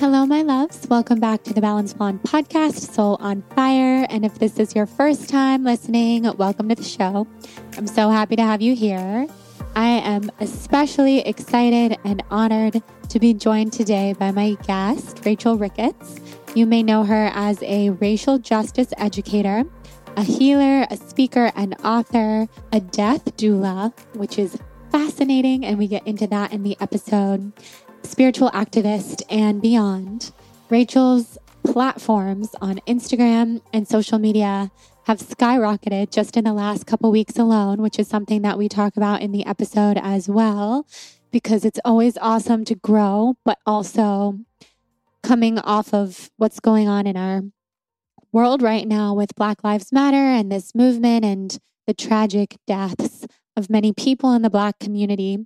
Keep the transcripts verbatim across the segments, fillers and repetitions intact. Hello, my loves. Welcome back to the Balanced Blonde podcast, Soul on Fire. And if this is your first time listening, welcome to the show. I'm so happy to have you here. I am especially excited and honored to be joined today by my guest, Rachel Ricketts. You may know her as a racial justice educator, a healer, a speaker, an author, a death doula, which is fascinating. And we get into that in the episode. Spiritual activist, and beyond. Rachel's platforms on Instagram and social media have skyrocketed just in the last couple weeks alone, which is something that we talk about in the episode as well, because it's always awesome to grow, but also coming off of what's going on in our world right now with Black Lives Matter and this movement and the tragic deaths of many people in the Black community.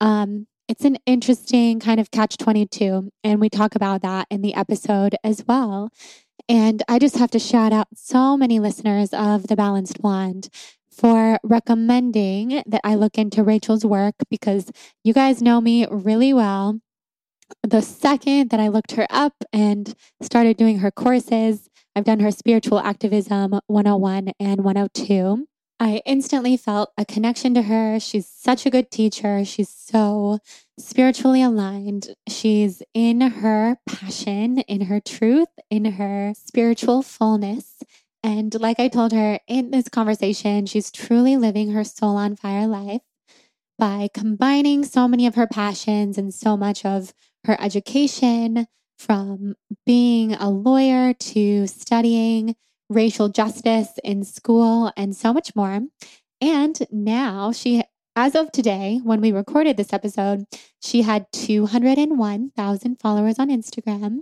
Um, It's an interesting kind of catch twenty-two, and we talk about that in the episode as well. And I just have to shout out so many listeners of The Balanced Blonde for recommending that I look into Rachel's work, because you guys know me really well. The second that I looked her up and started doing her courses, I've done her Spiritual Activism one oh one and one oh two. I instantly felt a connection to her. She's such a good teacher. She's so spiritually aligned. She's in her passion, in her truth, in her spiritual fullness. And like I told her in this conversation, she's truly living her soul on fire life by combining so many of her passions and so much of her education, from being a lawyer to studying racial justice in school, and so much more. And now she, as of today, when we recorded this episode, she had two hundred one thousand followers on Instagram.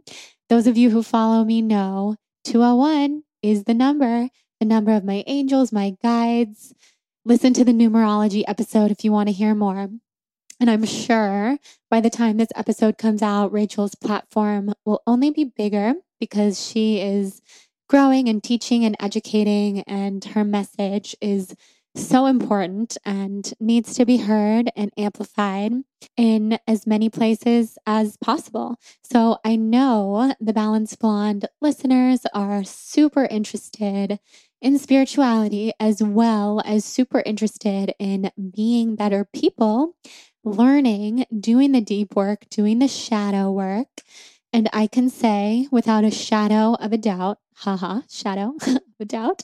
Those of you who follow me know two oh one is the number, the number of my angels, my guides. Listen to the numerology episode if you want to hear more. And I'm sure by the time this episode comes out, Rachel's platform will only be bigger, because she is growing and teaching and educating, and her message is so important and needs to be heard and amplified in as many places as possible. So I know the Balanced Blonde listeners are super interested in spirituality, as well as super interested in being better people, learning, doing the deep work, doing the shadow work. And I can say without a shadow of a doubt, haha, shadow of a doubt,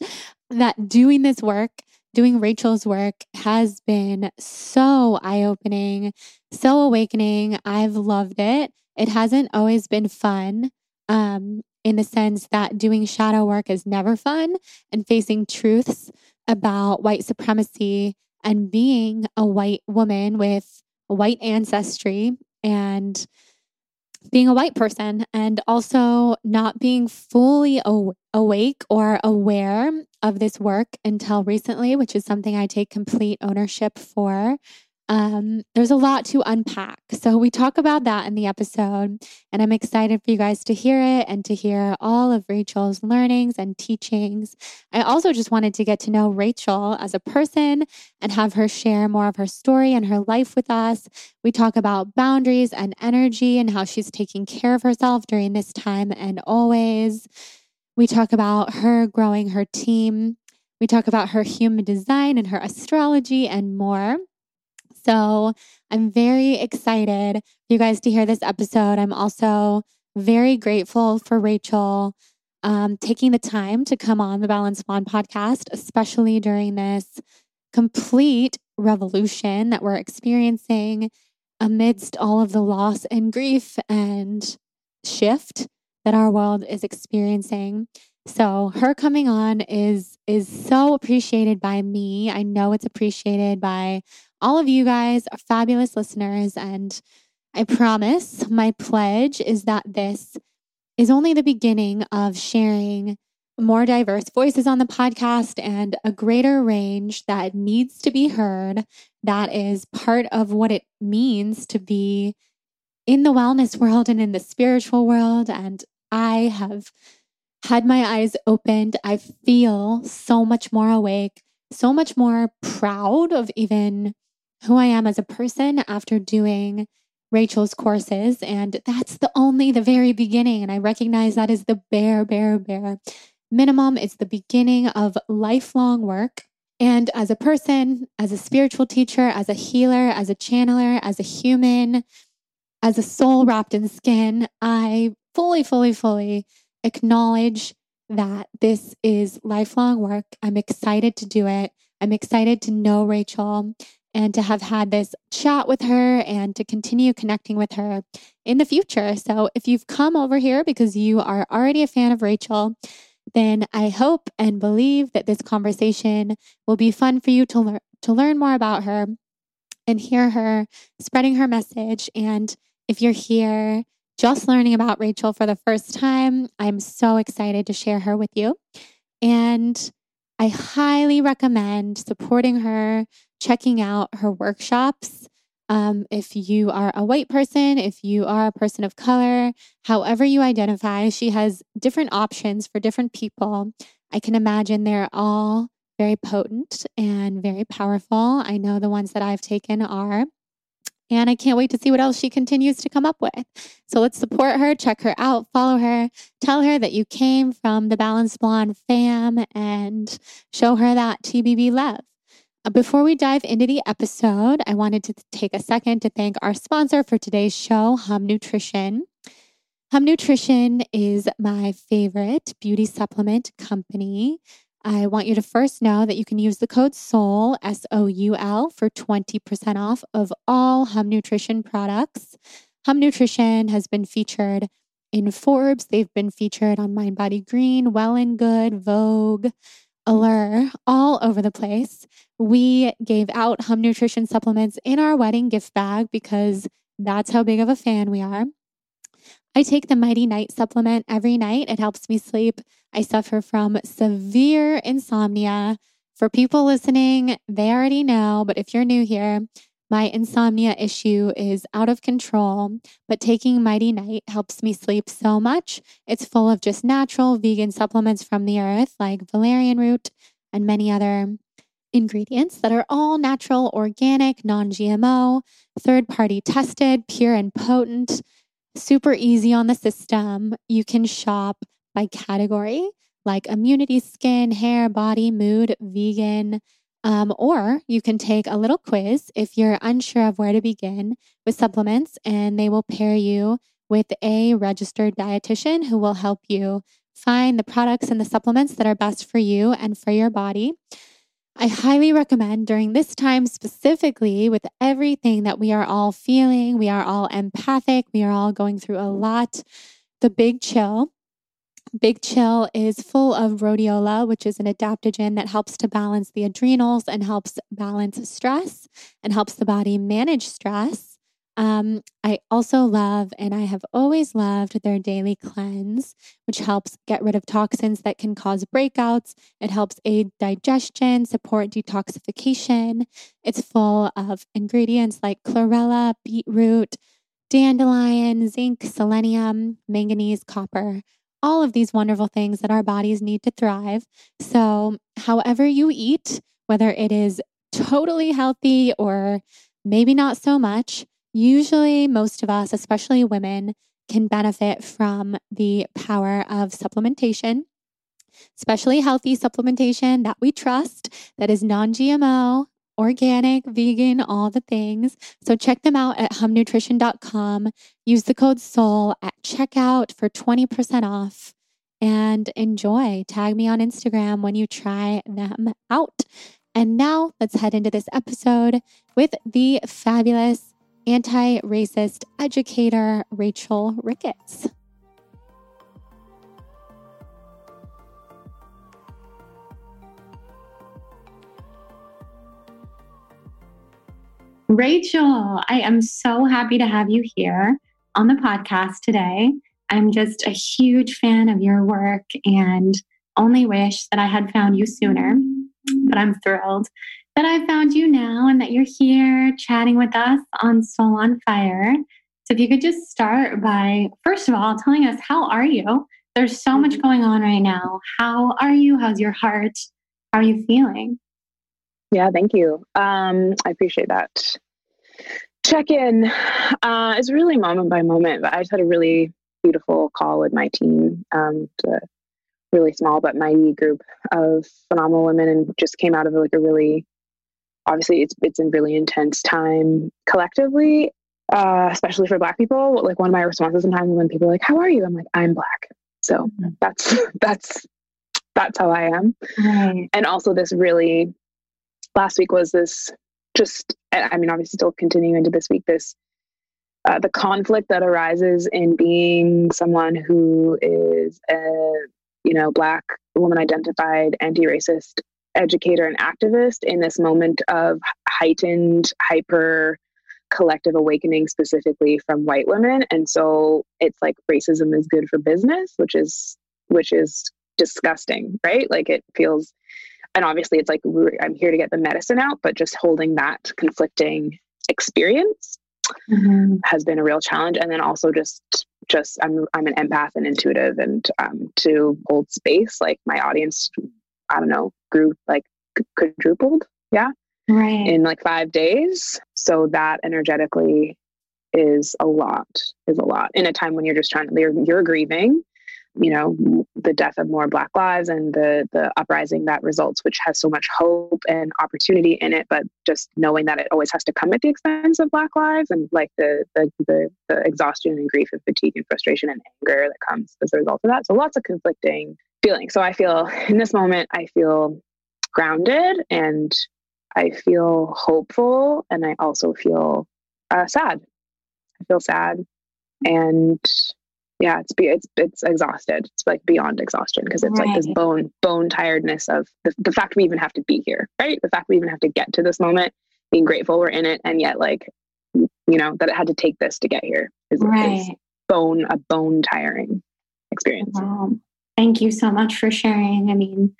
that doing this work, doing Rachel's work, has been so eye-opening, so awakening. I've loved it. It hasn't always been fun, um, in the sense that doing shadow work is never fun, and facing truths about white supremacy and being a white woman with white ancestry and being a white person, and also not being fully aw- awake or aware of this work until recently, which is something I take complete ownership for. Um, there's a lot to unpack. So we talk about that in the episode, and I'm excited for you guys to hear it and to hear all of Rachel's learnings and teachings. I also just wanted to get to know Rachel as a person and have her share more of her story and her life with us. We talk about boundaries and energy and how she's taking care of herself during this time and always. We talk about her growing her team. We talk about her human design and her astrology and more. So I'm very excited for you guys to hear this episode. I'm also very grateful for Rachel um, taking the time to come on the Balanced Blonde podcast, especially during this complete revolution that we're experiencing amidst all of the loss and grief and shift that our world is experiencing. So her coming on is is so appreciated by me. I know it's appreciated by all of you guys, fabulous listeners, and I promise my pledge is that this is only the beginning of sharing more diverse voices on the podcast and a greater range that needs to be heard. That is part of what it means to be in the wellness world and in the spiritual world. And I have had my eyes opened. I feel so much more awake, so much more proud of even who I am as a person after doing Rachel's courses. And that's the only, the very beginning. And I recognize that is the bare, bare, bare minimum. It's the beginning of lifelong work. And as a person, as a spiritual teacher, as a healer, as a channeler, as a human, as a soul wrapped in skin, I fully, fully, fully acknowledge that this is lifelong work. I'm excited to do it. I'm excited to know Rachel and to have had this chat with her and to continue connecting with her in the future. So if you've come over here because you are already a fan of Rachel, then I hope and believe that this conversation will be fun for you to learn, to learn more about her and hear her spreading her message. And if you're here just learning about Rachel for the first time, I'm so excited to share her with you. And I highly recommend supporting her, checking out her workshops. Um, if you are a white person, if you are a person of color, however you identify, she has different options for different people. I can imagine they're all very potent and very powerful. I know the ones that I've taken are. And I can't wait to see what else she continues to come up with. So let's support her, check her out, follow her, tell her that you came from the Balanced Blonde fam, and show her that T B B love. Before we dive into the episode, I wanted to take a second to thank our sponsor for today's show, Hum Nutrition. Hum Nutrition is my favorite beauty supplement company. I want you to first know that you can use the code SOUL, S O U L, for twenty percent off of all Hum Nutrition products. Hum Nutrition has been featured in Forbes. They've been featured on mindbodygreen, Well and Good, Vogue, Allure, all over the place. We gave out Hum Nutrition supplements in our wedding gift bag because that's how big of a fan we are. I take the Mighty Night supplement every night. It helps me sleep. I suffer from severe insomnia. For people listening, they already know, but if you're new here, my insomnia issue is out of control, but taking Mighty Night helps me sleep so much. It's full of just natural vegan supplements from the earth like valerian root and many other ingredients that are all natural, organic, non-G M O, third-party tested, pure and potent. Super easy on the system. You can shop by category like immunity, skin, hair, body, mood, vegan, um, or you can take a little quiz if you're unsure of where to begin with supplements, and they will pair you with a registered dietitian who will help you find the products and the supplements that are best for you and for your body. I highly recommend during this time specifically with everything that we are all feeling, we are all empathic, we are all going through a lot. The Big Chill. Big Chill is full of rhodiola, which is an adaptogen that helps to balance the adrenals and helps balance stress and helps the body manage stress. Um, I also love, and I have always loved, their daily cleanse, which helps get rid of toxins that can cause breakouts. It helps aid digestion, support detoxification. It's full of ingredients like chlorella, beetroot, dandelion, zinc, selenium, manganese, copper, all of these wonderful things that our bodies need to thrive. So however you eat, whether it is totally healthy or maybe not so much, usually most of us, especially women, can benefit from the power of supplementation, especially healthy supplementation that we trust, that is non-G M O, organic, vegan, all the things. So check them out at hum nutrition dot com. Use the code SOUL at checkout for twenty percent off and enjoy. Tag me on Instagram when you try them out. And now let's head into this episode with the fabulous anti-racist educator, Rachel Ricketts. Rachel, I am so happy to have you here on the podcast today. I'm just a huge fan of your work and only wish that I had found you sooner, but I'm thrilled that I found you now and that you're here chatting with us on Soul on Fire. So if you could just start by, first of all, telling us, how are you? There's so much going on right now. How are you? How's your heart? How are you feeling? Yeah, thank you. Um, I appreciate that. Check-in uh, is really moment by moment, but I just had a really beautiful call with my team, um, to really small but mighty group of phenomenal women, and just came out of like a really, obviously it's it's a really intense time collectively, uh, especially for Black people. Like one of my responses sometimes when people are like, "How are you?" I'm like, "I'm Black." So mm-hmm. that's that's that's how I am. Right. And also this really. Last week was this just, I mean, obviously still continuing into this week, this, uh, the conflict that arises in being someone who is a, you know, Black woman identified anti-racist educator and activist in this moment of heightened hyper collective awakening, specifically from white women. And so it's like racism is good for business, which is, which is disgusting, right? Like it feels, and obviously it's like, I'm here to get the medicine out, but just holding that conflicting experience mm-hmm. has been a real challenge. And then also just, just, I'm, I'm an empath and intuitive, and, um, to hold space, like my audience, I don't know, grew like quadrupled. Yeah. Right. In like five days. So that energetically is a lot, is a lot in a time when you're just trying to, you're, you're grieving, you know, the death of more Black lives and the the uprising that results, which has so much hope and opportunity in it, but just knowing that it always has to come at the expense of Black lives, and like the the the, the exhaustion and grief and fatigue and frustration and anger that comes as a result of that. So lots of conflicting feelings. So I feel in this moment, I feel grounded and I feel hopeful, and I also feel uh, sad. I feel sad, and yeah, it's it's it's exhausted. It's like beyond exhaustion, because it's right. like this bone bone tiredness of the, the fact we even have to be here, right? The fact we even have to get to this moment, being grateful we're in it, and yet like, you know, that it had to take this to get here is, right. is bone a bone tiring experience. Wow. Thank you so much for sharing. I mean,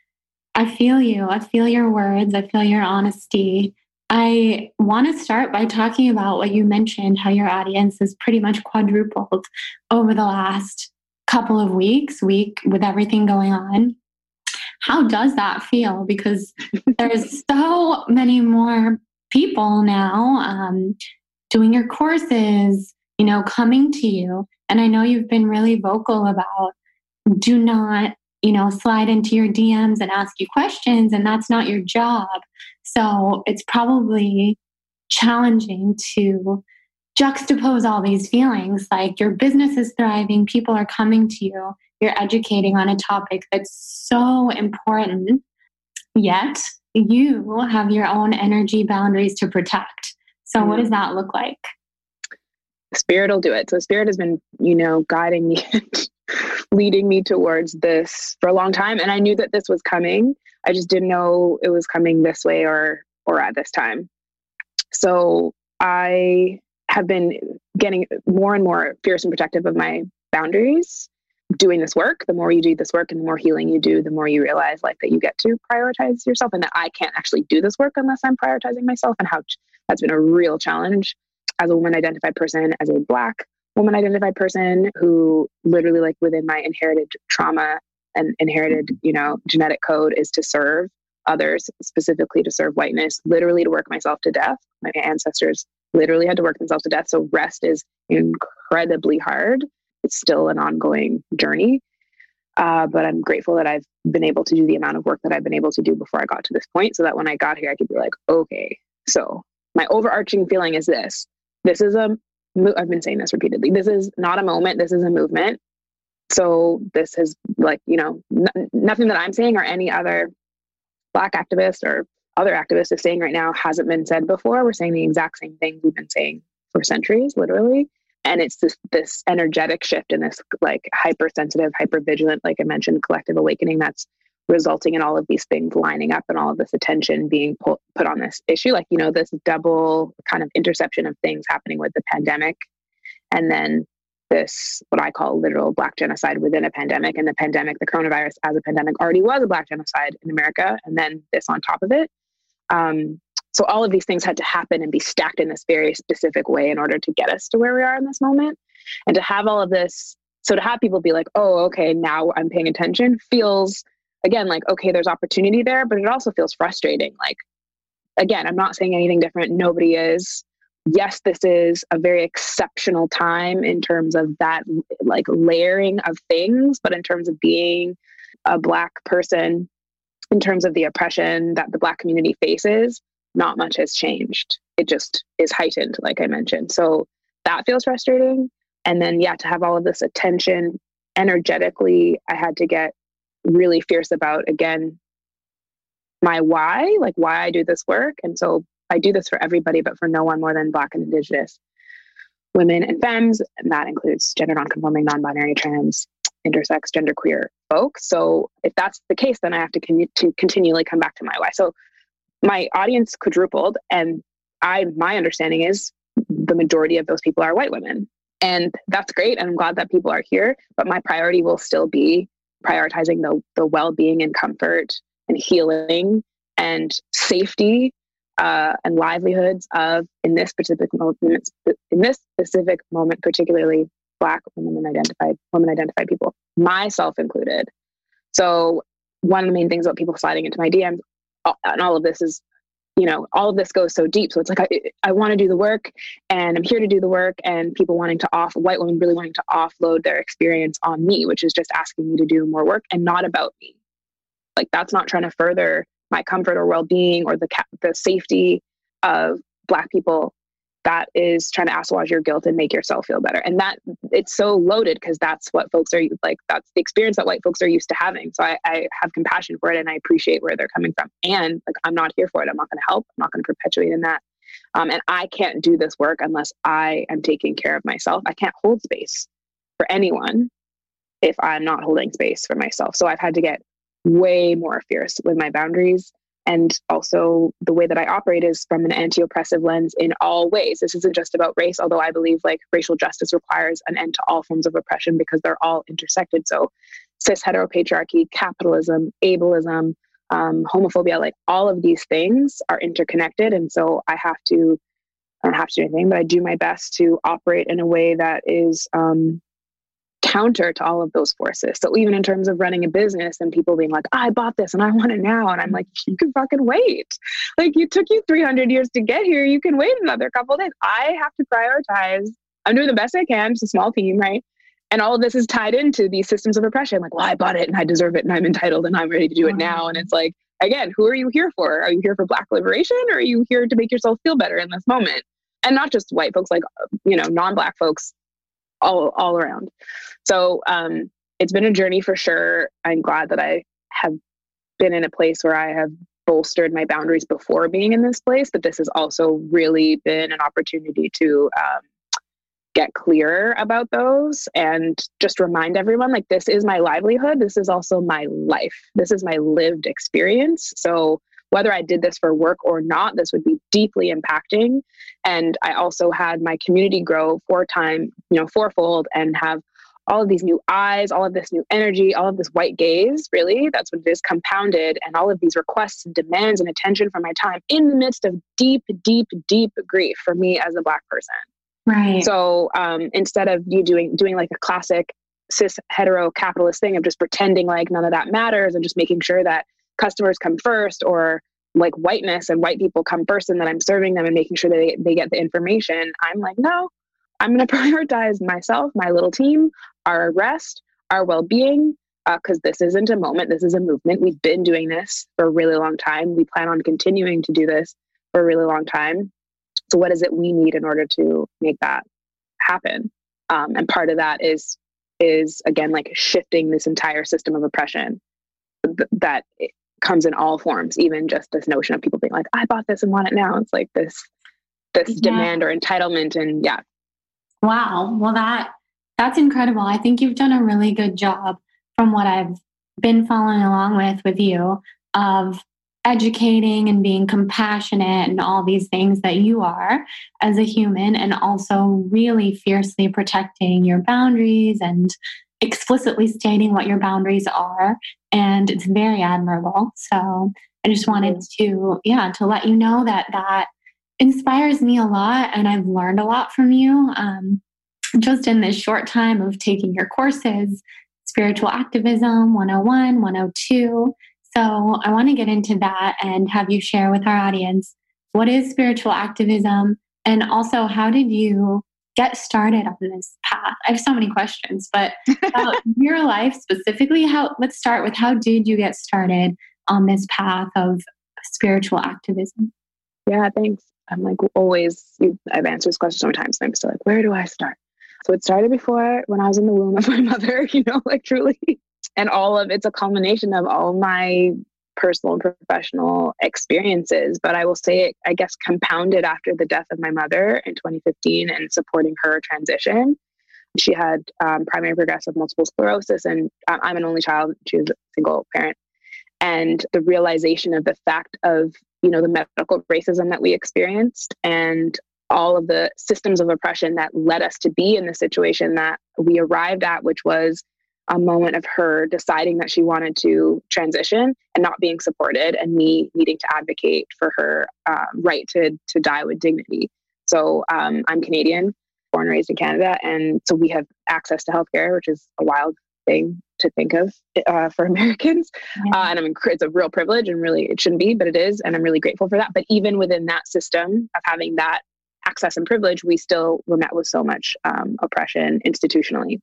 I feel you. I feel your words. I feel your honesty. I want to start by talking about what you mentioned, how your audience is pretty much quadrupled over the last couple of weeks, week with everything going on. How does that feel? Because there's so many more people now um, doing your courses, you know, coming to you. And I know you've been really vocal about do not, you know, slide into your D Ms and ask you questions, and that's not your job. So it's probably challenging to juxtapose all these feelings. Like your business is thriving, people are coming to you, you're educating on a topic that's so important, yet you have your own energy boundaries to protect. So mm-hmm. what does that look like? Spirit will do it. So Spirit has been, you know, guiding me, leading me towards this for a long time. And I knew that this was coming. I just didn't know it was coming this way or, or at this time. So I have been getting more and more fierce and protective of my boundaries doing this work. The more you do this work and the more healing you do, the more you realize like that you get to prioritize yourself and that I can't actually do this work unless I'm prioritizing myself, and how that's been a real challenge as a woman identified person, as a Black woman identified person who literally like within my inherited trauma and inherited, you know, genetic code is to serve others, specifically to serve whiteness, literally to work myself to death. My ancestors literally had to work themselves to death. So rest is incredibly hard. It's still an ongoing journey. Uh, but I'm grateful that I've been able to do the amount of work that I've been able to do before I got to this point, so that when I got here, I could be like, okay, so my overarching feeling is this. This is a, I've been saying this repeatedly. This is not a moment. This is a movement. So this is like, you know, n- nothing that I'm saying or any other Black activist or other activist is saying right now hasn't been said before. We're saying the exact same thing we've been saying for centuries, literally. And it's this this energetic shift and this like hypersensitive, hypervigilant, like I mentioned, collective awakening that's resulting in all of these things lining up and all of this attention being put put on this issue. Like, you know, this double kind of interception of things happening with the pandemic, and then this, what I call literal Black genocide within a pandemic. And the pandemic, the coronavirus as a pandemic, already was a Black genocide in America. And then this on top of it. Um, so all of these things had to happen and be stacked in this very specific way in order to get us to where we are in this moment. And to have all of this, so to have people be like, oh, okay, now I'm paying attention, feels, again, like, okay, there's opportunity there, but it also feels frustrating. Like, again, I'm not saying anything different. Nobody is. Yes, this is a very exceptional time in terms of that like layering of things, but in terms of being a Black person, in terms of the oppression that the Black community faces, not much has changed. It just is heightened, like I mentioned. So that feels frustrating. And then, yeah, to have all of this attention energetically, I had to get really fierce about, again, my why, like why I do this work. And so I do this for everybody, but for no one more than Black and Indigenous women and femmes. And that includes gender nonconforming, non-binary, trans, intersex, genderqueer folks. So if that's the case, then I have to, con- to continually come back to my why. So my audience quadrupled. And I, my understanding is the majority of those people are white women. And that's great. And I'm glad that people are here, but my priority will still be prioritizing the, the well-being and comfort and healing and safety Uh, and livelihoods of, in this specific moment, in this specific moment, particularly Black women and identified women identified people, myself included. So one of the main things about people sliding into my D Ms, and all of this is, you know, all of this goes so deep. So it's like I, I want to do the work, and I'm here to do the work, and people wanting to off white women really wanting to offload their experience on me, which is just asking me to do more work and not about me. Like that's not trying to further my comfort or well-being or the ca- the safety of Black people. That is trying to assuage your guilt and make yourself feel better. And that it's so loaded because that's what folks are like, that's the experience that white folks are used to having. So I, I have compassion for it and I appreciate where they're coming from. And like, I'm not here for it. I'm not going to help. I'm not going to perpetuate in that. Um, and I can't do this work unless I am taking care of myself. I can't hold space for anyone if I'm not holding space for myself. So I've had to get way more fierce with my boundaries. And also the way that I operate is from an anti-oppressive lens in all ways. This isn't just about race, although I believe like racial justice requires an end to all forms of oppression because they're all intersected. So cis heteropatriarchy, capitalism, ableism, um, homophobia, like all of these things are interconnected. And so I have to, I don't have to do anything, but I do my best to operate in a way that is, um, counter to all of those forces. So even in terms of running a business and people being like, I bought this and I want it now. And I'm like, you can fucking wait. Like it took you three hundred years to get here. You can wait another couple of days. I have to prioritize. I'm doing the best I can. It's a small team, right? And all of this is tied into these systems of oppression. Like, well, I bought it and I deserve it and I'm entitled and I'm ready to do it now. And it's like, again, who are you here for? Are you here for Black liberation? Or are you here to make yourself feel better in this moment? And not just white folks, like, you know, non-Black folks, all all around. So um, it's been a journey for sure. I'm glad that I have been in a place where I have bolstered my boundaries before being in this place, but this has also really been an opportunity to um, get clearer about those and just remind everyone, like, this is my livelihood. This is also my life. This is my lived experience. So whether I did this for work or not, this would be deeply impacting. And I also had my community grow four time, you know, fourfold, and have all of these new eyes, all of this new energy, all of this white gaze, really, that's what it is, compounded, and all of these requests and demands and attention for my time in the midst of deep, deep, deep grief for me as a Black person. Right. So um, instead of you doing doing like a classic cis hetero capitalist thing of just pretending like none of that matters and just making sure that customers come first, or like whiteness and white people come first and then I'm serving them and making sure that they, they get the information, I'm like, no, I'm going to prioritize myself, my little team, our rest, our well-being, because uh, this isn't a moment. This is a movement. We've been doing this for a really long time. We plan on continuing to do this for a really long time. So what is it we need in order to make that happen? Um, and part of that is, is again, like shifting this entire system of oppression th- that comes in all forms, even just this notion of people being like, I bought this and want it now. It's like this, this yeah. demand or entitlement. And yeah. Wow. Well, that that's incredible. I think you've done a really good job from what I've been following along with, with you, of educating and being compassionate and all these things that you are as a human, and also really fiercely protecting your boundaries and explicitly stating what your boundaries are. And it's very admirable. So I just wanted to, yeah, to let you know that that inspires me a lot, and I've learned a lot from you um, just in this short time of taking your courses, Spiritual Activism one oh one, one oh two. So I want to get into that and have you share with our audience, what is spiritual activism, and also how did you get started on this path? I have so many questions, but about your life specifically, how let's start with how did you get started on this path of spiritual activism? Yeah, thanks. I'm like always, I've answered this question so many times, and I'm still like, where do I start? So it started before when I was in the womb of my mother, you know, like truly. And all of it's a culmination of all my personal and professional experiences. But I will say it, I guess, compounded after the death of my mother in twenty fifteen and supporting her transition. She had um, primary progressive multiple sclerosis, and um, I'm an only child. She was a single parent. And the realization of the fact of, you know, the medical racism that we experienced and all of the systems of oppression that led us to be in the situation that we arrived at, which was a moment of her deciding that she wanted to transition and not being supported, and me needing to advocate for her uh, right to to die with dignity. So um, I'm Canadian, born and raised in Canada. And so we have access to healthcare, which is a wild thing to think of uh, for Americans. Yeah. Uh, and I mean, it's a real privilege, and really it shouldn't be, but it is. And I'm really grateful for that. But even within that system of having that access and privilege, we still were met with so much um, oppression institutionally.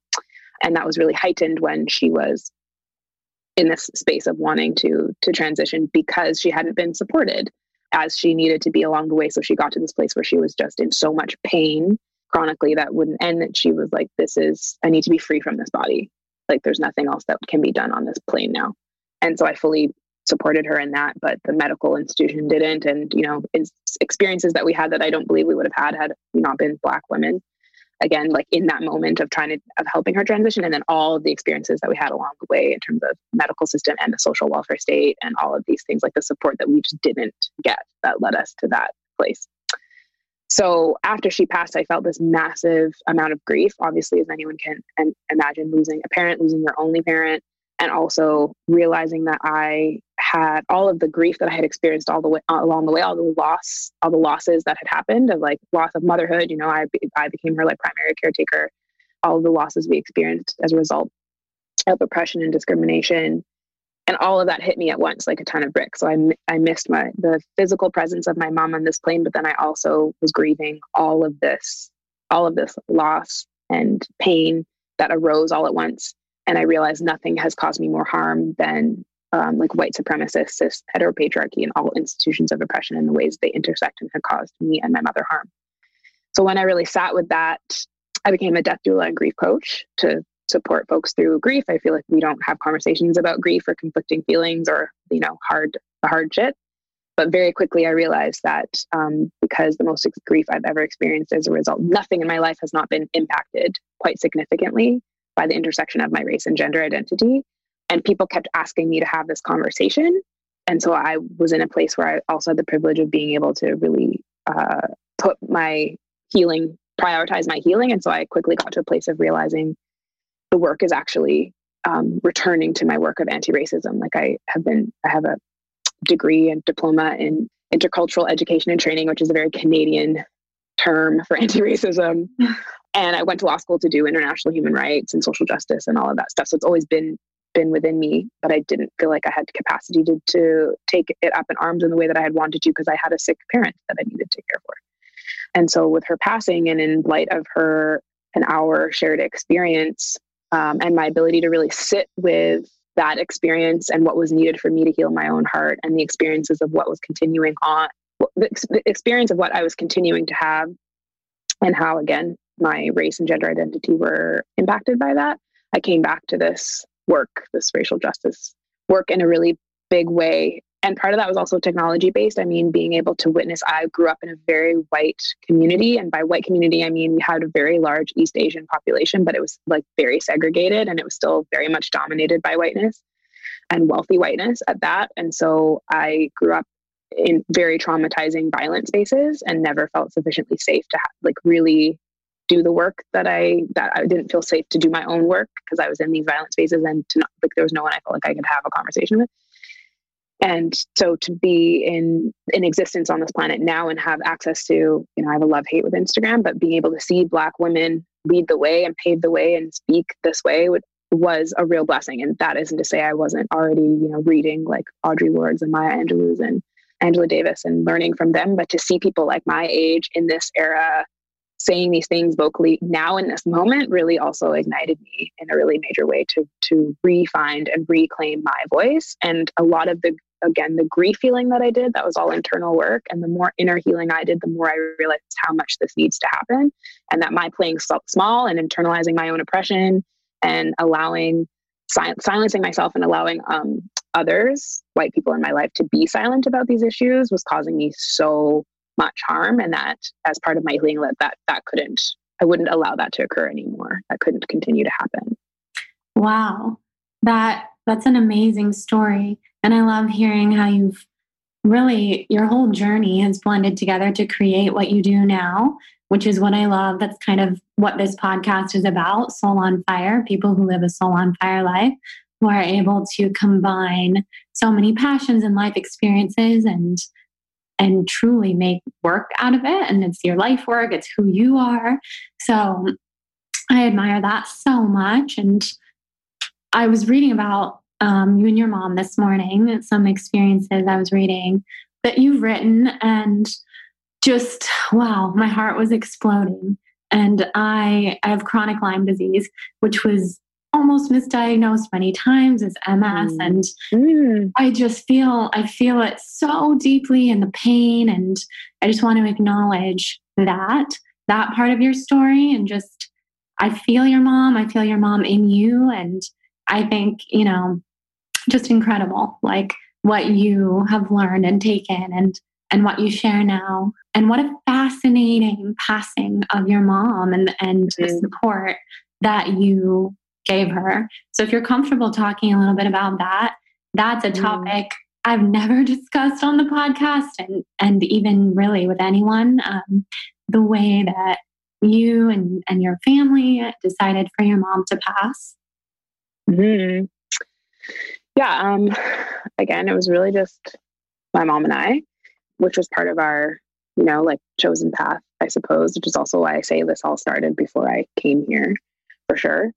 And that was really heightened when she was in this space of wanting to, to transition, because she hadn't been supported as she needed to be along the way. So she got to this place where she was just in so much pain chronically that wouldn't end, that she was like, this is, I need to be free from this body. Like there's nothing else that can be done on this plane now. And so I fully supported her in that, but the medical institution didn't. And, you know, experiences that we had that I don't believe we would have had, had we not been Black women, again, like in that moment of trying to, of helping her transition. And then all of the experiences that we had along the way in terms of medical system and the social welfare state and all of these things, like the support that we just didn't get that led us to that place. So after she passed, I felt this massive amount of grief, obviously, as anyone can and imagine, losing a parent, losing your only parent, and also realizing that I had all of the grief that I had experienced all the way along the way, all the loss, all the losses that had happened, of like loss of motherhood. You know, I I became her like primary caretaker. All of the losses we experienced as a result of oppression and discrimination, and all of that hit me at once like a ton of bricks. So I I missed my the physical presence of my mom on this plane, but then I also was grieving all of this, all of this loss and pain that arose all at once. And I realized nothing has caused me more harm than um, like white supremacist, cis heteropatriarchy, and all institutions of oppression and the ways they intersect and have caused me and my mother harm. So when I really sat with that, I became a death doula and grief coach to support folks through grief. I feel like we don't have conversations about grief or conflicting feelings or, you know, hard, hard shit. But very quickly, I realized that um, because the most grief I've ever experienced as a result, nothing in my life has not been impacted quite significantly by the intersection of my race and gender identity. And people kept asking me to have this conversation. And so I was in a place where I also had the privilege of being able to really uh, put my healing, prioritize my healing. And so I quickly got to a place of realizing the work is actually um, returning to my work of anti-racism. Like I have been, I have a degree and diploma in intercultural education and training, which is a very Canadian term for anti-racism. And I went to law school to do international human rights and social justice and all of that stuff. So it's always been been within me, but I didn't feel like I had the capacity to, to take it up in arms in the way that I had wanted to, because I had a sick parent that I needed to care for. And so with her passing, and in light of her and our shared experience, um, and my ability to really sit with that experience and what was needed for me to heal my own heart, and the experiences of what was continuing on, the experience of what I was continuing to have, and how, again, my race and gender identity were impacted by that, I came back to this work, this racial justice work, in a really big way. And part of that was also technology based. I mean, being able to witness, I grew up in a very white community. And by white community, I mean, we had a very large East Asian population, but it was like very segregated, and it was still very much dominated by whiteness, and wealthy whiteness at that. And so I grew up in very traumatizing, violent spaces, and never felt sufficiently safe to have, like really do the work that I, that I didn't feel safe to do my own work, because I was in these violent spaces, and to not, like, there was no one I felt like I could have a conversation with. And so to be in, in existence on this planet now and have access to, you know, I have a love hate with Instagram, but being able to see Black women lead the way and pave the way and speak this way would, was a real blessing. And that isn't to say I wasn't already, you know, reading like Audre Lorde and Maya Angelou's and Angela Davis and learning from them, but to see people like my age in this era saying these things vocally now in this moment really also ignited me in a really major way to to re-find and reclaim my voice. And a lot of the, again, the grief healing that I did, that was all internal work. And the more inner healing I did, the more I realized how much this needs to happen, and that my playing small and internalizing my own oppression and allowing, sil- silencing myself and allowing um, others, white people in my life, to be silent about these issues was causing me so much harm. And that, as part of my healing, that, that that couldn't, I wouldn't allow that to occur anymore. That couldn't continue to happen. Wow. That, that's an amazing story. And I love hearing how you've really, your whole journey has blended together to create what you do now, which is what I love. That's kind of what this podcast is about. Soul on Fire, people who live a soul on fire life, who are able to combine so many passions and life experiences and and truly make work out of it. And it's your life work. It's who you are. So I admire that so much. And I was reading about um, you and your mom this morning and some experiences I was reading that you've written, and just, wow, my heart was exploding. And I, I have chronic Lyme disease, which was almost misdiagnosed many times as M S. Mm. And mm. I just feel, I feel it so deeply, in the pain. And I just want to acknowledge that, that part of your story. And just, I feel your mom, I feel your mom in you. And I think, you know, just incredible, like what you have learned and taken and, and what you share now. And what a fascinating passing of your mom and, and mm. the support that you gave her. So if you're comfortable talking a little bit about that, that's a topic mm. I've never discussed on the podcast, and and even really with anyone, um, the way that you and, and your family decided for your mom to pass. Mm-hmm. Yeah. Um, again, it was really just my mom and I, which was part of our, you know, like chosen path, I suppose, which is also why I say this all started before I came here, for sure.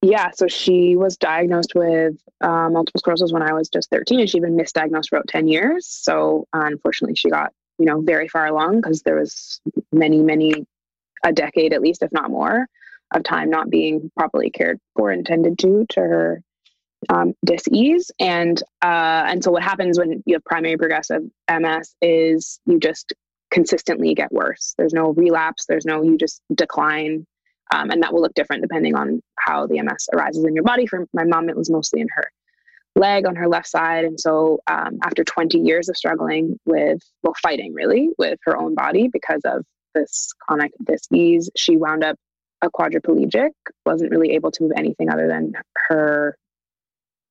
Yeah, so she was diagnosed with um, multiple sclerosis when I was just thirteen, and she'd been misdiagnosed for about ten years. So uh, unfortunately, she got, you know, very far along, because there was many, many, a decade at least, if not more, of time not being properly cared for and tended to, to her um, dis-ease. And, uh, and so what happens when you have primary progressive M S is you just consistently get worse. There's no relapse. There's no, you just decline. Um, and that will look different depending on how the M S arises in your body. For my mom, it was mostly in her leg, on her left side. And so um, after twenty years of struggling with, well, fighting really with her own body because of this chronic disease, she wound up a quadriplegic, wasn't really able to move anything other than her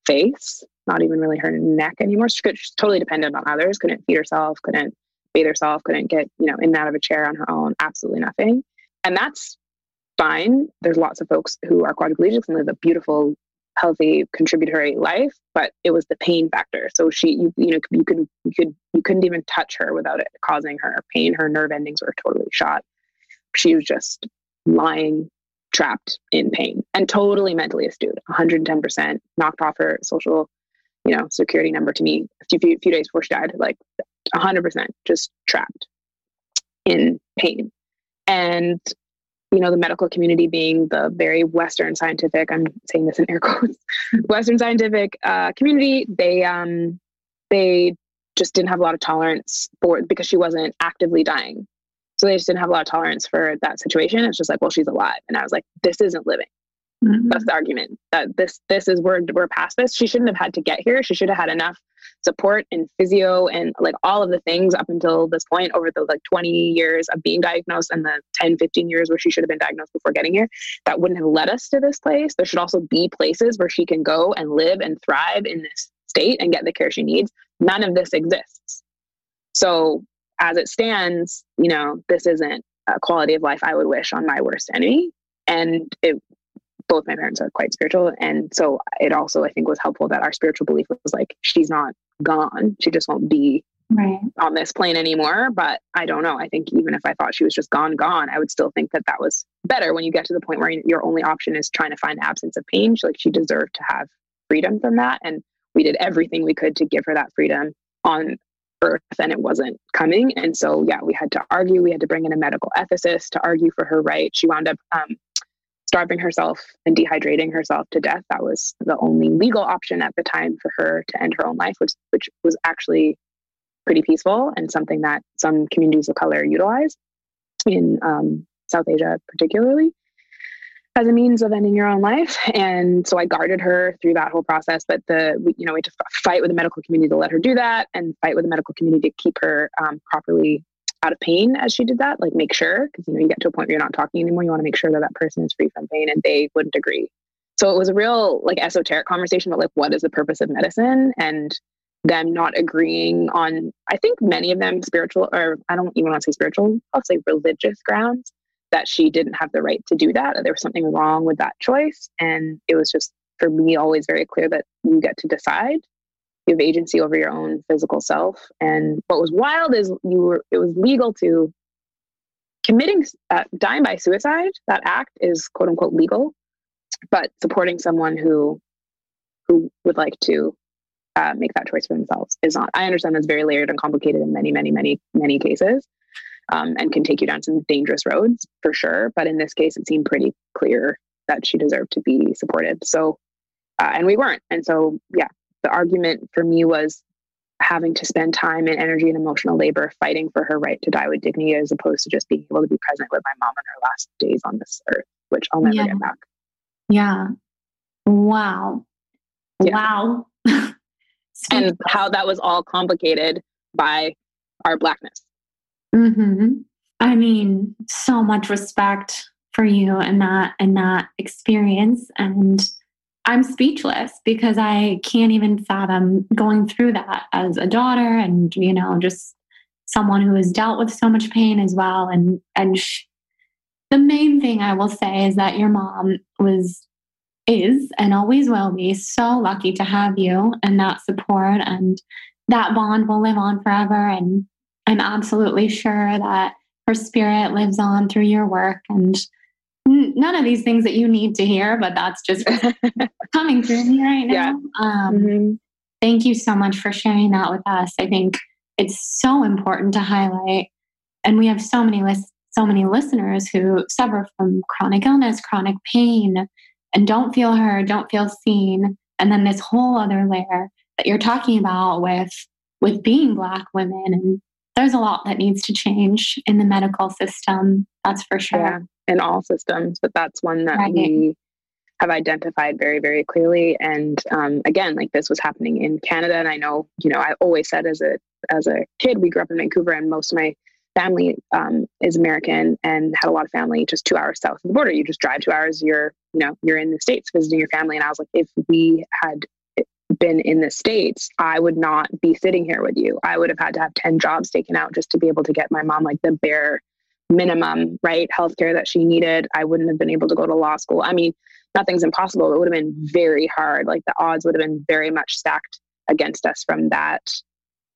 face, not even really her neck anymore. She was totally dependent on others, couldn't feed herself, couldn't bathe herself, couldn't get, you know, in and out of a chair on her own, absolutely nothing. And that's fine. There's lots of folks who are quadriplegics and live a beautiful, healthy, contributory life, but it was the pain factor. So she, you, you know, you couldn't, you could, you couldn't even touch her without it causing her pain. Her nerve endings were totally shot. She was just lying, trapped in pain and totally mentally astute, one hundred ten percent, knocked off her social, you know, security number to me a few, few days before she died, like one hundred percent just trapped in pain. And, you know, the medical community being the very Western scientific, I'm saying this in air quotes, Western scientific uh, community, they, um, they just didn't have a lot of tolerance for, because she wasn't actively dying. So they just didn't have a lot of tolerance for that situation. It's just like, well, she's alive. And I was like, this isn't living. Mm-hmm. That's the argument that this, this is where we're past this. She shouldn't have had to get here. She should have had enough support and physio and like all of the things up until this point over the like twenty years of being diagnosed and the ten, fifteen years where she should have been diagnosed before getting here. That wouldn't have led us to this place. There should also be places where she can go and live and thrive in this state and get the care she needs. None of this exists. So as it stands, you know, this isn't a quality of life I would wish on my worst enemy. And it, both my parents are quite spiritual. And so it also, I think, was helpful that our spiritual belief was like, she's not gone. She just won't be right on this plane anymore. But I don't know. I think even if I thought she was just gone, gone, I would still think that that was better when you get to the point where your only option is trying to find absence of pain. She, like, she deserved to have freedom from that. And we did everything we could to give her that freedom on Earth, and it wasn't coming. And so, yeah, we had to argue. We had to bring in a medical ethicist to argue for her right. She wound up, um, starving herself and dehydrating herself to death. That was the only legal option at the time for her to end her own life, which which was actually pretty peaceful and something that some communities of color utilize in um, South Asia, particularly as a means of ending your own life. And so I guarded her through that whole process, but the, we, you know, we had to fight with the medical community to let her do that and fight with the medical community to keep her um, properly out of pain as she did that, like make sure, because you know you get to a point where you're not talking anymore, you want to make sure that that person is free from pain, and they wouldn't agree. So it was a real like esoteric conversation about like what is the purpose of medicine, and them not agreeing on, I think many of them spiritual, or I don't even want to say spiritual, I'll say religious grounds, that she didn't have the right to do that, that there was something wrong with that choice. And it was just for me always very clear that you get to decide. You have agency over your own physical self. And what was wild is you were, it was legal to committing, uh, dying by suicide. That act is quote unquote legal, but supporting someone who, who would like to uh, make that choice for themselves is not. I understand that's very layered and complicated in many, many, many, many cases um, and can take you down some dangerous roads for sure. But in this case, it seemed pretty clear that she deserved to be supported. So, uh, and we weren't. And so, yeah. The argument for me was having to spend time and energy and emotional labor fighting for her right to die with dignity, as opposed to just being able to be present with my mom in her last days on this earth, which I'll never yeah. get back. Yeah. Wow. Yeah. Wow. And how that was all complicated by our Blackness. Mm-hmm. I mean, so much respect for you and that, and that experience. And I'm speechless because I can't even fathom going through that as a daughter and, you know, just someone who has dealt with so much pain as well. And, and sh- the main thing I will say is that your mom was, is, and always will be so lucky to have you and that support, and that bond will live on forever. And I'm absolutely sure that her spirit lives on through your work, and none of these things that you need to hear, but that's just coming through me right now. Yeah. Um, mm-hmm. Thank you so much for sharing that with us. I think it's so important to highlight. And we have so many list, so many listeners who suffer from chronic illness, chronic pain, and don't feel heard, don't feel seen. And then this whole other layer that you're talking about with, with being Black women. And there's a lot that needs to change in the medical system. That's for sure. Yeah. In all systems, but that's one that right. we have identified very, very clearly. And um, again, like this was happening in Canada. And I know, you know, I always said as a as a kid, we grew up in Vancouver, and most of my family um, is American, and had a lot of family just two hours south of the border. You just drive two hours, you're, you know, you're in the States visiting your family. And I was like, if we had been in the States, I would not be sitting here with you. I would have had to have ten jobs taken out just to be able to get my mom like the bare minimum, right? Healthcare that she needed. I wouldn't have been able to go to law school. I mean, nothing's impossible. It would have been very hard. Like the odds would have been very much stacked against us from that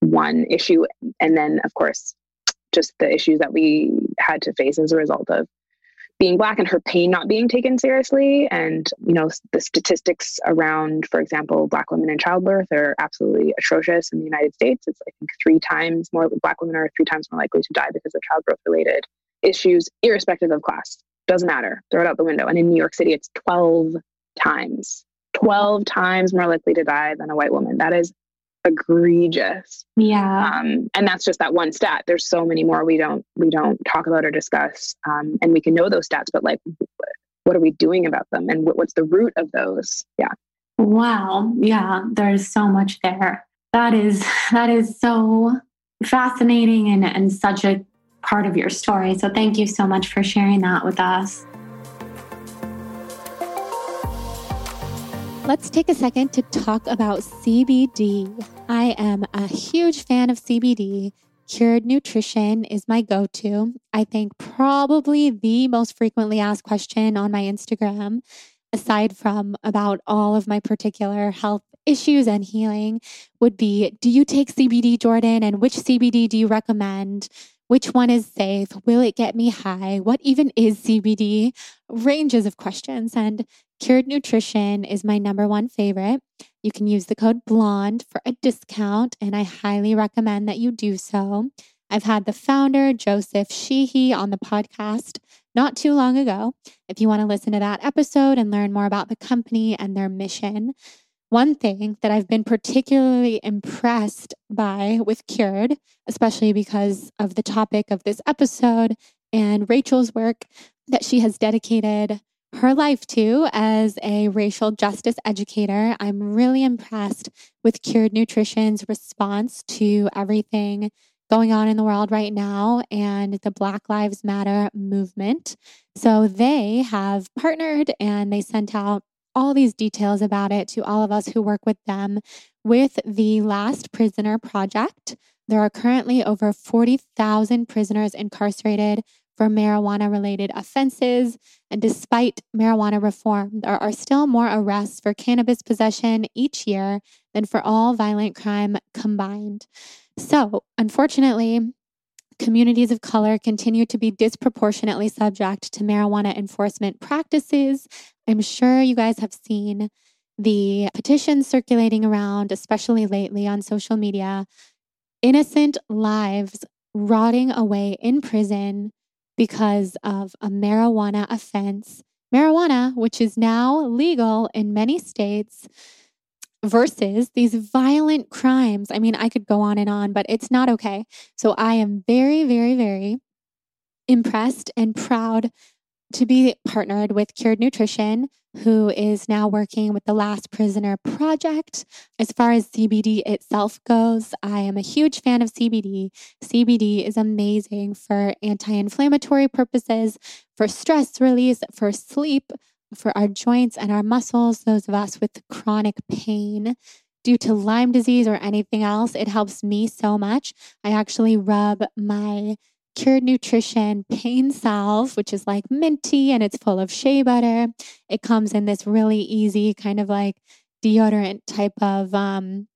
one issue. And then of course, just the issues that we had to face as a result of being Black and her pain not being taken seriously. And, you know, the statistics around, for example, Black women in childbirth are absolutely atrocious in the United States. It's, I think, three times more, Black women are three times more likely to die because of childbirth-related issues, irrespective of class. Doesn't matter. Throw it out the window. And in New York City, it's twelve times, twelve times more likely to die than a white woman. That is egregious. Yeah. Um, and that's just that one stat. There's so many more we don't, we don't talk about or discuss. Um, and we can know those stats, but like, what are we doing about them? And what, what's the root of those? Yeah. Wow. Yeah. There's so much there. That is, that is so fascinating and, and such a part of your story. So thank you so much for sharing that with us. Let's take a second to talk about C B D. I am a huge fan of C B D. Cured Nutrition is my go-to. I think probably the most frequently asked question on my Instagram, aside from about all of my particular health issues and healing, would be, do you take C B D, Jordan? And which C B D do you recommend? Which one is safe? Will it get me high? What even is C B D? Ranges of questions. And Cured Nutrition is my number one favorite. You can use the code BLONDE for a discount, and I highly recommend that you do so. I've had the founder, Joseph Sheehy, on the podcast not too long ago, if you want to listen to that episode and learn more about the company and their mission. One thing that I've been particularly impressed by with Cured, especially because of the topic of this episode and Rachel's work that she has dedicated her life too, as a racial justice educator. I'm really impressed with Cured Nutrition's response to everything going on in the world right now and the Black Lives Matter movement. So they have partnered and they sent out all these details about it to all of us who work with them with the Last Prisoner Project. There are currently over forty thousand prisoners incarcerated for marijuana-related offenses. And despite marijuana reform, there are still more arrests for cannabis possession each year than for all violent crime combined. So, unfortunately, communities of color continue to be disproportionately subject to marijuana enforcement practices. I'm sure you guys have seen the petitions circulating around, especially lately on social media. Innocent lives rotting away in prison because of a marijuana offense. Marijuana, which is now legal in many states, versus these violent crimes. I mean, I could go on and on, but it's not okay. So I am very, very, very impressed and proud to be partnered with Cured Nutrition, who is now working with the Last Prisoner Project. As far as C B D itself goes, I am a huge fan of C B D. C B D is amazing for anti-inflammatory purposes, for stress release, for sleep, for our joints and our muscles, those of us with chronic pain due to Lyme disease or anything else. It helps me so much. I actually rub my Cured Nutrition pain salve, which is like minty and it's full of shea butter. It comes in this really easy kind of like deodorant type of um,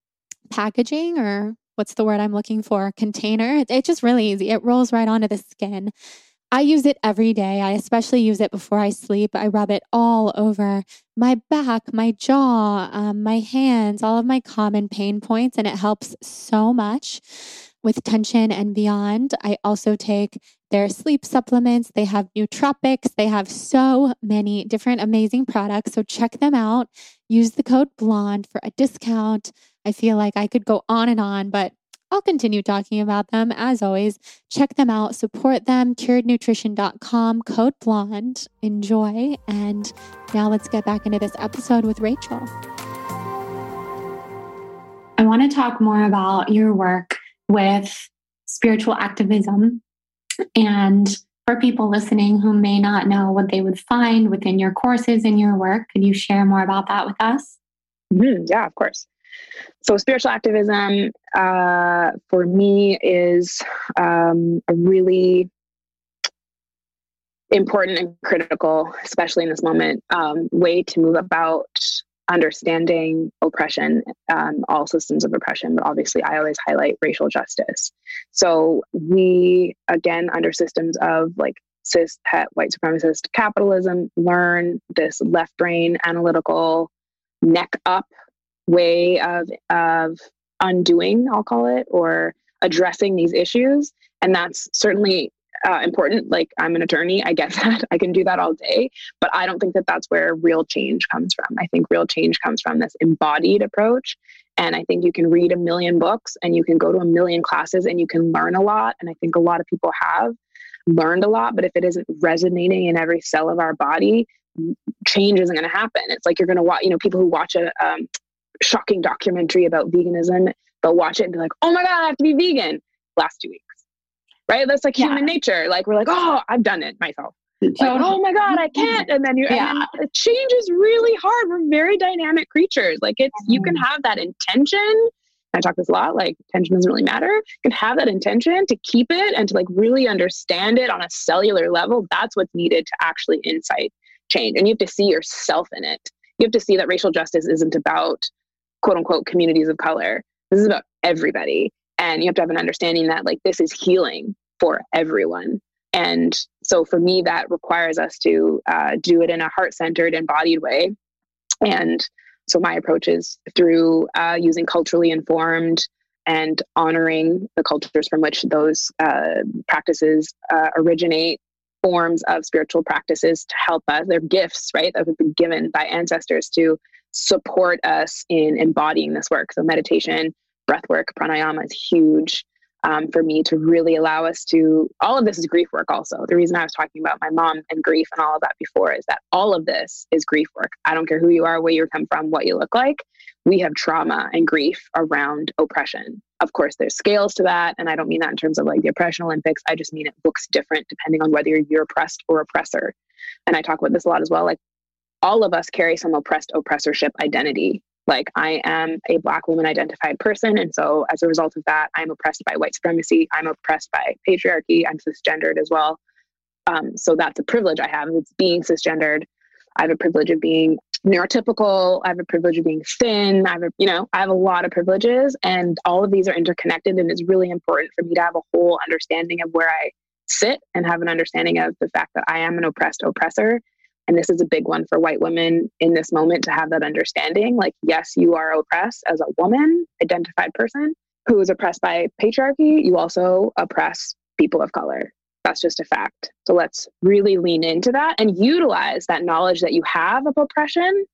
packaging, or what's the word I'm looking for? Container. It, it's just really easy. It rolls right onto the skin. I use it every day. I especially use it before I sleep. I rub it all over my back, my jaw, um, my hands, all of my common pain points, and it helps so much with tension and beyond. I also take their sleep supplements. They have nootropics. They have so many different amazing products. So check them out. Use the code BLONDE for a discount. I feel like I could go on and on, but I'll continue talking about them as always. Check them out. Support them. cured nutrition dot com, code BLONDE. Enjoy. And now let's get back into this episode with Rachel. I want to talk more about your work with spiritual activism. And for people listening who may not know what they would find within your courses and your work, could you share more about that with us? Mm-hmm. Yeah, of course. So spiritual activism uh, for me is um, a really important and critical, especially in this moment, um, way to move about understanding oppression, um, all systems of oppression, but obviously I always highlight racial justice. So we, again, under systems of like cis, het, white supremacist capitalism, learn this left brain analytical neck up way of, of undoing, I'll call it, or addressing these issues. And that's certainly Uh, important. Like, I'm an attorney. I get that. I can do that all day, but I don't think that that's where real change comes from. I think real change comes from this embodied approach. And I think you can read a million books and you can go to a million classes and you can learn a lot. And I think a lot of people have learned a lot, but if it isn't resonating in every cell of our body, change isn't going to happen. It's like, you're going to watch, you know, people who watch a um, shocking documentary about veganism, they'll watch it and be like, oh my God, I have to be vegan last two weeks. Right? That's like yeah. human nature. Like, we're like, oh, I've done it myself. Like, oh my God, I can't. And then you, yeah. and then change is really hard. We're very dynamic creatures. Like, it's, you can have that intention. I talk this a lot, like intention doesn't really matter. You can have that intention to keep it and to like really understand it on a cellular level. That's what's needed to actually incite change. And you have to see yourself in it. You have to see that racial justice isn't about quote unquote communities of color. This is about everybody. And you have to have an understanding that like this is healing for everyone. And so for me, that requires us to uh, do it in a heart-centered, embodied way. And so my approach is through uh, using culturally informed and honoring the cultures from which those uh, practices uh, originate, forms of spiritual practices to help us. They're gifts, right, that have been given by ancestors to support us in embodying this work. So meditation, breath work, pranayama is huge um, for me to really allow us to, all of this is grief work also. The reason I was talking about my mom and grief and all of that before is that all of this is grief work. I don't care who you are, where you come from, what you look like. We have trauma and grief around oppression. Of course, there's scales to that. And I don't mean that in terms of like the oppression Olympics. I just mean it looks different depending on whether you're oppressed or oppressor. And I talk about this a lot as well. Like, all of us carry some oppressed oppressorship identity. Like, I am a Black woman identified person. And so as a result of that, I'm oppressed by white supremacy. I'm oppressed by patriarchy. I'm cisgendered as well. Um, so that's a privilege I have. It's being cisgendered. I have a privilege of being neurotypical. I have a privilege of being thin. I have, a, you know, I have a lot of privileges, and all of these are interconnected. And it's really important for me to have a whole understanding of where I sit and have an understanding of the fact that I am an oppressed oppressor. And this is a big one for white women in this moment to have that understanding. Like, yes, you are oppressed as a woman, identified person who is oppressed by patriarchy. You also oppress people of color. That's just a fact. So let's really lean into that and utilize that knowledge that you have of oppression.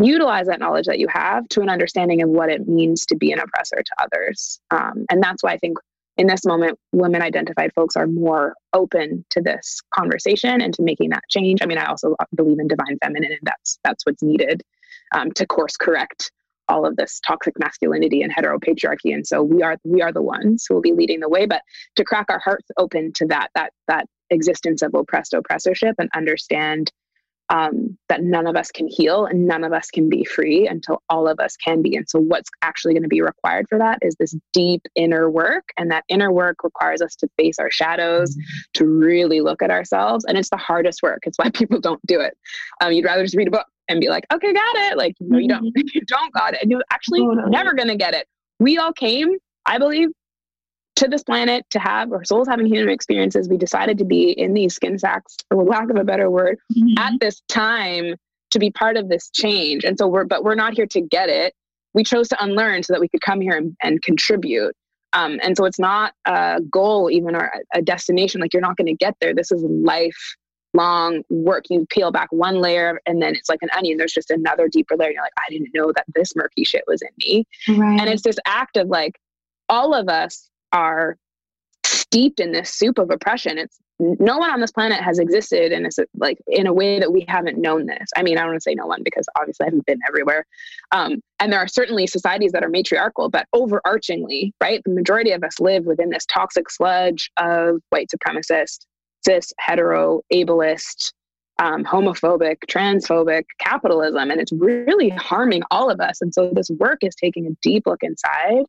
Utilize that knowledge that you have to an understanding of what it means to be an oppressor to others. Um, and that's why I think in this moment, women identified folks are more open to this conversation and to making that change. I mean, I also believe in divine feminine, and that's, that's what's needed um, to course correct all of this toxic masculinity and heteropatriarchy. And so we are, we are the ones who will be leading the way, but to crack our hearts open to that, that, that existence of oppressed oppressorship and understand um, that none of us can heal and none of us can be free until all of us can be. And so what's actually going to be required for that is this deep inner work. And that inner work requires us to face our shadows, to really look at ourselves. And it's the hardest work. It's why people don't do it. Um, you'd rather just read a book and be like, okay, got it. Like, no, you don't, you don't got it. And you're actually oh, no. never going to get it. We all came, I believe, to this planet to have our souls having human experiences. We decided to be in these skin sacks, for lack of a better word, mm-hmm. at this time to be part of this change. And so we're, but we're not here to get it. We chose to unlearn so that we could come here and, and contribute. Um, and so it's not a goal, even, or a destination. Like, you're not going to get there. This is lifelong work. You peel back one layer and then it's like an onion. There's just another deeper layer. You're like, I didn't know that this murky shit was in me. Right. And it's this act of like, all of us are steeped in this soup of oppression. It's no one on this planet has existed in this, like, in a way that we haven't known this. I mean, I don't want to say no one, because obviously I haven't been everywhere. Um, and there are certainly societies that are matriarchal, but overarchingly, right, the majority of us live within this toxic sludge of white supremacist, cis, hetero, ableist, um, homophobic, transphobic capitalism, and it's really harming all of us. And so this work is taking a deep look inside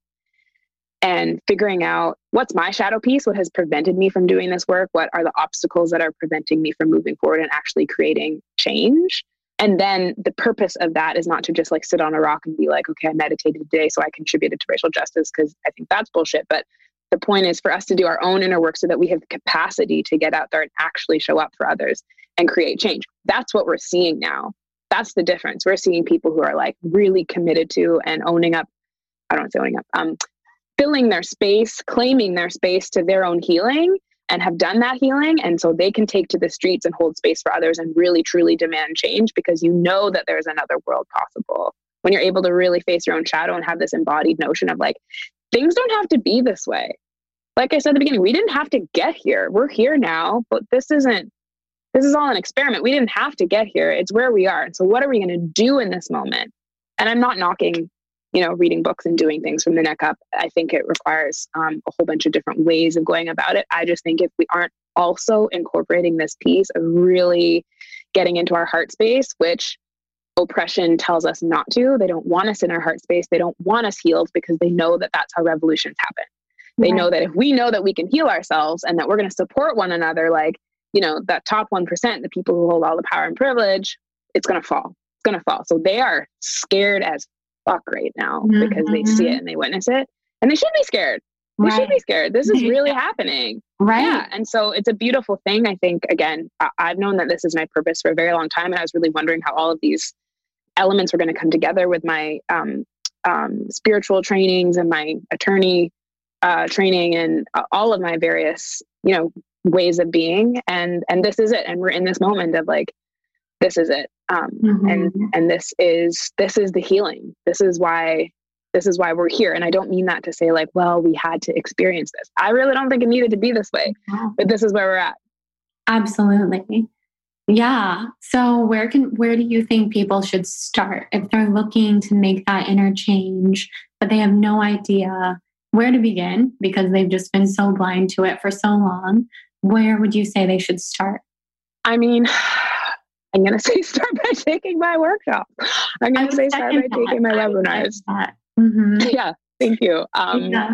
and figuring out what's my shadow piece, what has prevented me from doing this work, what are the obstacles that are preventing me from moving forward and actually creating change. And then the purpose of that is not to just like sit on a rock and be like, okay, I meditated today, so I contributed to racial justice, because I think that's bullshit. But the point is for us to do our own inner work so that we have the capacity to get out there and actually show up for others and create change. That's what we're seeing now. That's the difference. We're seeing people who are like really committed to and owning up, I don't say owning up, um, filling their space, claiming their space to their own healing, and have done that healing. And so they can take to the streets and hold space for others and really, truly demand change, because you know that there's another world possible. When you're able to really face your own shadow and have this embodied notion of like, things don't have to be this way. Like I said at the beginning, we didn't have to get here. We're here now, but this isn't, this is all an experiment. We didn't have to get here. It's where we are. And so what are we going to do in this moment? And I'm not knocking, you know, reading books and doing things from the neck up. I think it requires um, a whole bunch of different ways of going about it. I just think if we aren't also incorporating this piece of really getting into our heart space, which oppression tells us not to, they don't want us in our heart space. They don't want us healed, because they know that that's how revolutions happen. They know that if we know that we can heal ourselves and that we're going to support one another, like, you know, that top one percent, the people who hold all the power and privilege, it's going to fall. It's going to fall. So they are scared as fuck right now, mm-hmm. because they see it and they witness it, and they should be scared. They right. should be scared. This is really yeah. happening. Right. Yeah. And so it's a beautiful thing. I think, again, I- I've known that this is my purpose for a very long time. And I was really wondering how all of these elements were going to come together with my um, um, spiritual trainings and my attorney Uh, training and uh, all of my various, you know, ways of being. And, and this is it. And we're in this moment of like, this is it. Um, mm-hmm. and, and this is, this is the healing. This is why, this is why we're here. And I don't mean that to say like, well, we had to experience this. I really don't think it needed to be this way, wow. but this is where we're at. Absolutely. Yeah. So where can, where do you think people should start if they're looking to make that inner change, but they have no idea where to begin because they've just been so blind to it for so long? Where would you say they should start? I mean, I'm going to say start by taking my workshop. I'm going to say start by that. taking my I webinars. Mm-hmm. Yeah. Thank you. Um, yeah.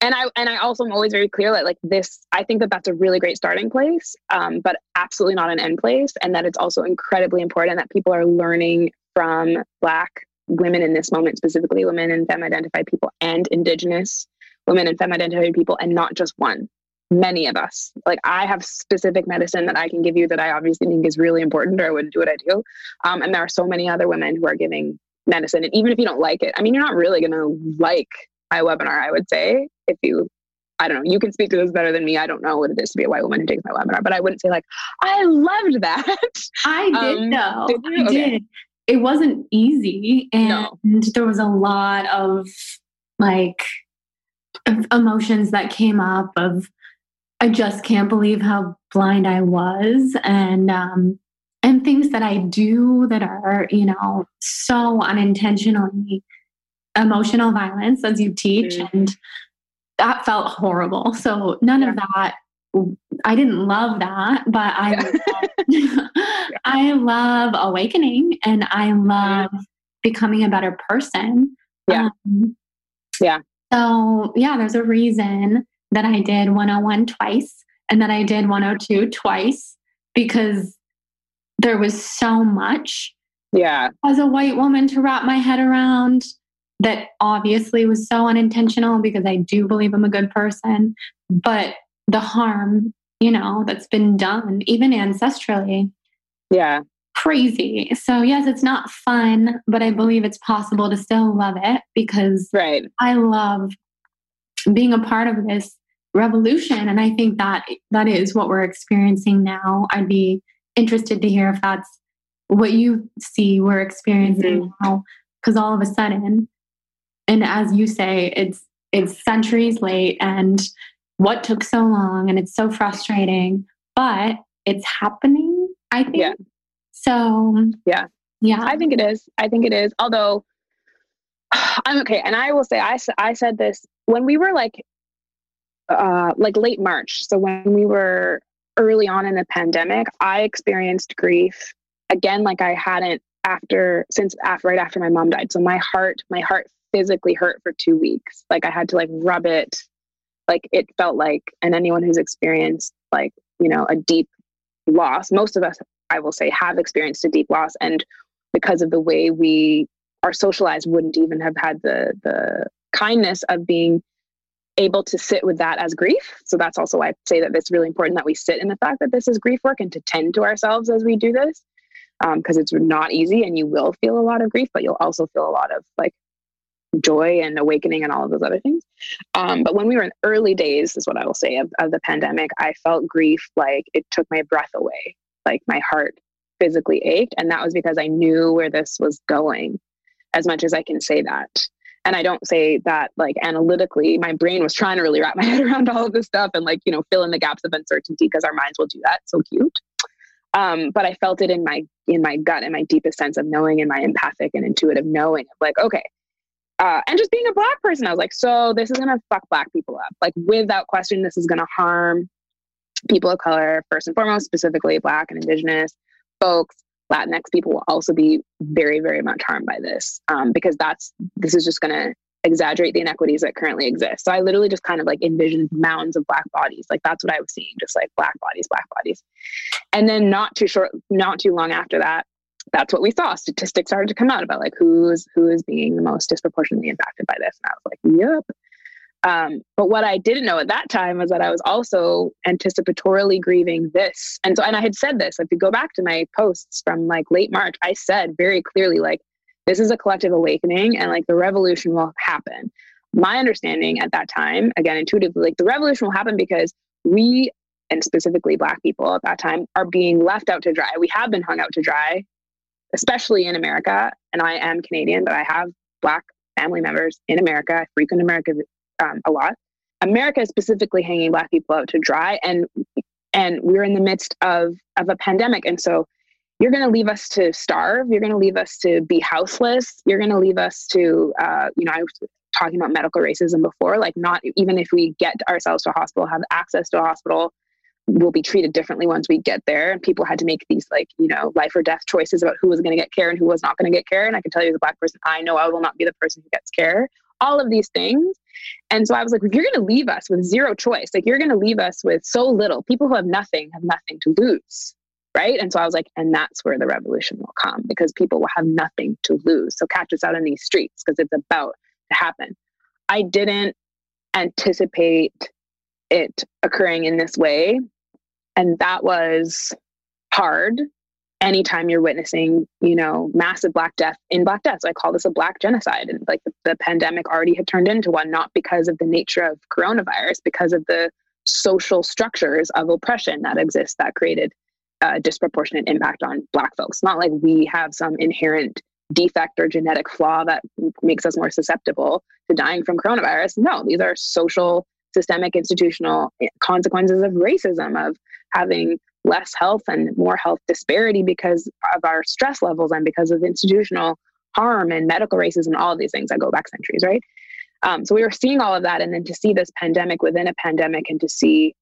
And I, and I also am always very clear that like this, I think that that's a really great starting place, um, but absolutely not an end place. And that it's also incredibly important that people are learning from Black women in this moment, specifically women and femme-identified people and Indigenous women and femme-identified people, and not just one, many of us. Like I have specific medicine that I can give you that I obviously think is really important, or I wouldn't do what I do. Um, and there are so many other women who are giving medicine. And even if you don't like it, I mean, you're not really going to like my webinar, I would say. If you, I don't know, you can speak to this better than me. I don't know what it is to be a white woman who takes my webinar, but I wouldn't say like, I loved that. I did um, though. Did you? I okay. did. It wasn't easy, and no. there was a lot of like of emotions that came up of, I just can't believe how blind I was, and, um, and things that I do that are, you know, so unintentionally emotional violence, as you teach. Mm-hmm. And that felt horrible. So none yeah. of that, I didn't love that, but I, yeah. love, yeah. I love awakening, and I love yeah. becoming a better person. Yeah. Um, yeah. So yeah, there's a reason that I did one oh one twice and that I did one oh two twice, because there was so much yeah. as a white woman to wrap my head around that obviously was so unintentional, because I do believe I'm a good person, but the harm, you know, that's been done, even ancestrally. Yeah. Crazy. So yes, it's not fun, but I believe it's possible to still love it, because right. I love being a part of this revolution. And I think that that is what we're experiencing now. I'd be interested to hear if that's what you see we're experiencing mm-hmm. now, because all of a sudden, and as you say, it's, it's centuries late, and what took so long, and it's so frustrating, but it's happening, I think. Yeah. So yeah, yeah, I think it is. I think it is. Although I'm okay. And I will say, I, I said this when we were like, uh, like late March. So when we were early on in the pandemic, I experienced grief again, like I hadn't after since after, right after my mom died. So my heart, my heart physically hurt for two weeks. Like I had to like rub it. Like it felt like, and anyone who's experienced like, you know, a deep loss, most of us, I will say, have experienced a deep loss. And because of the way we are socialized, wouldn't even have had the, the kindness of being able to sit with that as grief. So that's also why I say that it's really important that we sit in the fact that this is grief work and to tend to ourselves as we do this, because um, it's not easy, and you will feel a lot of grief, but you'll also feel a lot of like joy and awakening and all of those other things. Um, but when we were in early days, is what I will say, of, of the pandemic, I felt grief like it took my breath away, like my heart physically ached. And that was because I knew where this was going, as much as I can say that. And I don't say that like analytically. My brain was trying to really wrap my head around all of this stuff and like, you know, fill in the gaps of uncertainty, because our minds will do that. So cute. Um, but I felt it in my, in my gut and my deepest sense of knowing, and my empathic and intuitive knowing of like, okay. Uh, and just being a Black person, I was like, so this is going to fuck Black people up. Like without question, this is going to harm people of color, first and foremost, specifically Black and Indigenous folks. Latinx people will also be very, very much harmed by this, um, because that's, this is just going to exaggerate the inequities that currently exist. So I literally just kind of like envisioned mounds of Black bodies. Like that's what I was seeing, just like Black bodies, Black bodies. And then not too short, not too long after that, that's what we saw. Statistics started to come out about like who's, who is being the most disproportionately impacted by this. And I was like, yep. Um, but what I didn't know at that time was that I was also anticipatorily grieving this. And so, and I had said this, if you go back to my posts from like late March, I said very clearly, like, this is a collective awakening and like the revolution will happen. My understanding at that time, again, intuitively, like the revolution will happen because we, and specifically Black people at that time, are being left out to dry. We have been hung out to dry, especially in America. And I am Canadian, but I have Black family members in America. I frequent America Um, a lot. America is specifically hanging Black people out to dry, and and we're in the midst of of a pandemic. And so you're going to leave us to starve. You're going to leave us to be houseless. You're going to leave us to, uh, you know, I was talking about medical racism before, like not even if we get ourselves to a hospital, have access to a hospital, we'll be treated differently once we get there. And people had to make these like, you know, life or death choices about who was going to get care and who was not going to get care. And I can tell you as a Black person, I know I will not be the person who gets care. All of these things. And so I was like, you're going to leave us with zero choice. Like you're going to leave us with so little. People who have nothing have nothing to lose. Right. And so I was like, and that's where the revolution will come, because people will have nothing to lose. So catch us out in these streets, because it's about to happen. I didn't anticipate it occurring in this way. And that was hard. Anytime you're witnessing, you know, massive Black death in Black deaths, so I call this a Black genocide. And like the, the pandemic already had turned into one, not because of the nature of coronavirus, because of the social structures of oppression that exist that created a disproportionate impact on Black folks. Not like we have some inherent defect or genetic flaw that makes us more susceptible to dying from coronavirus. No, these are social, systemic, institutional consequences of racism, of having less health and more health disparity because of our stress levels and because of institutional harm and medical racism and all of these things that go back centuries, right? Um, so we were seeing all of that. And then to see this pandemic within a pandemic, and to see,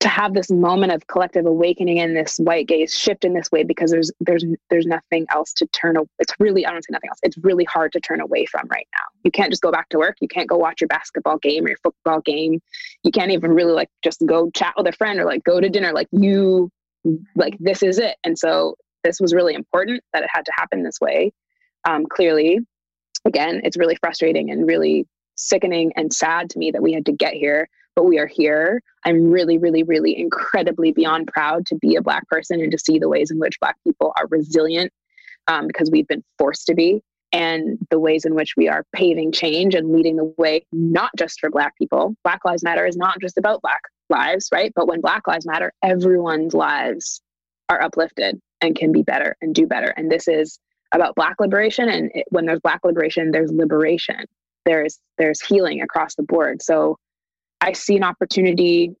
to have this moment of collective awakening and this white gaze shift in this way, because there's, there's, there's nothing else to turn. It's really, I don't say nothing else. It's really hard to turn away from right now. You can't just go back to work. You can't go watch your basketball game or your football game. You can't even really like just go chat with a friend or like go to dinner. Like you, like this is it. And so this was really important that it had to happen this way. Um, clearly, again, it's really frustrating and really sickening and sad to me that we had to get here, but we are here. I'm really, really, really incredibly beyond proud to be a Black person and to see the ways in which Black people are resilient, um, because we've been forced to be, and the ways in which we are paving change and leading the way, not just for Black people. Black Lives Matter is not just about Black lives, right? But when Black Lives Matter, everyone's lives are uplifted and can be better and do better. And this is about Black liberation. And it, when there's Black liberation, there's liberation. There's, there's healing across the board. So I see an opportunity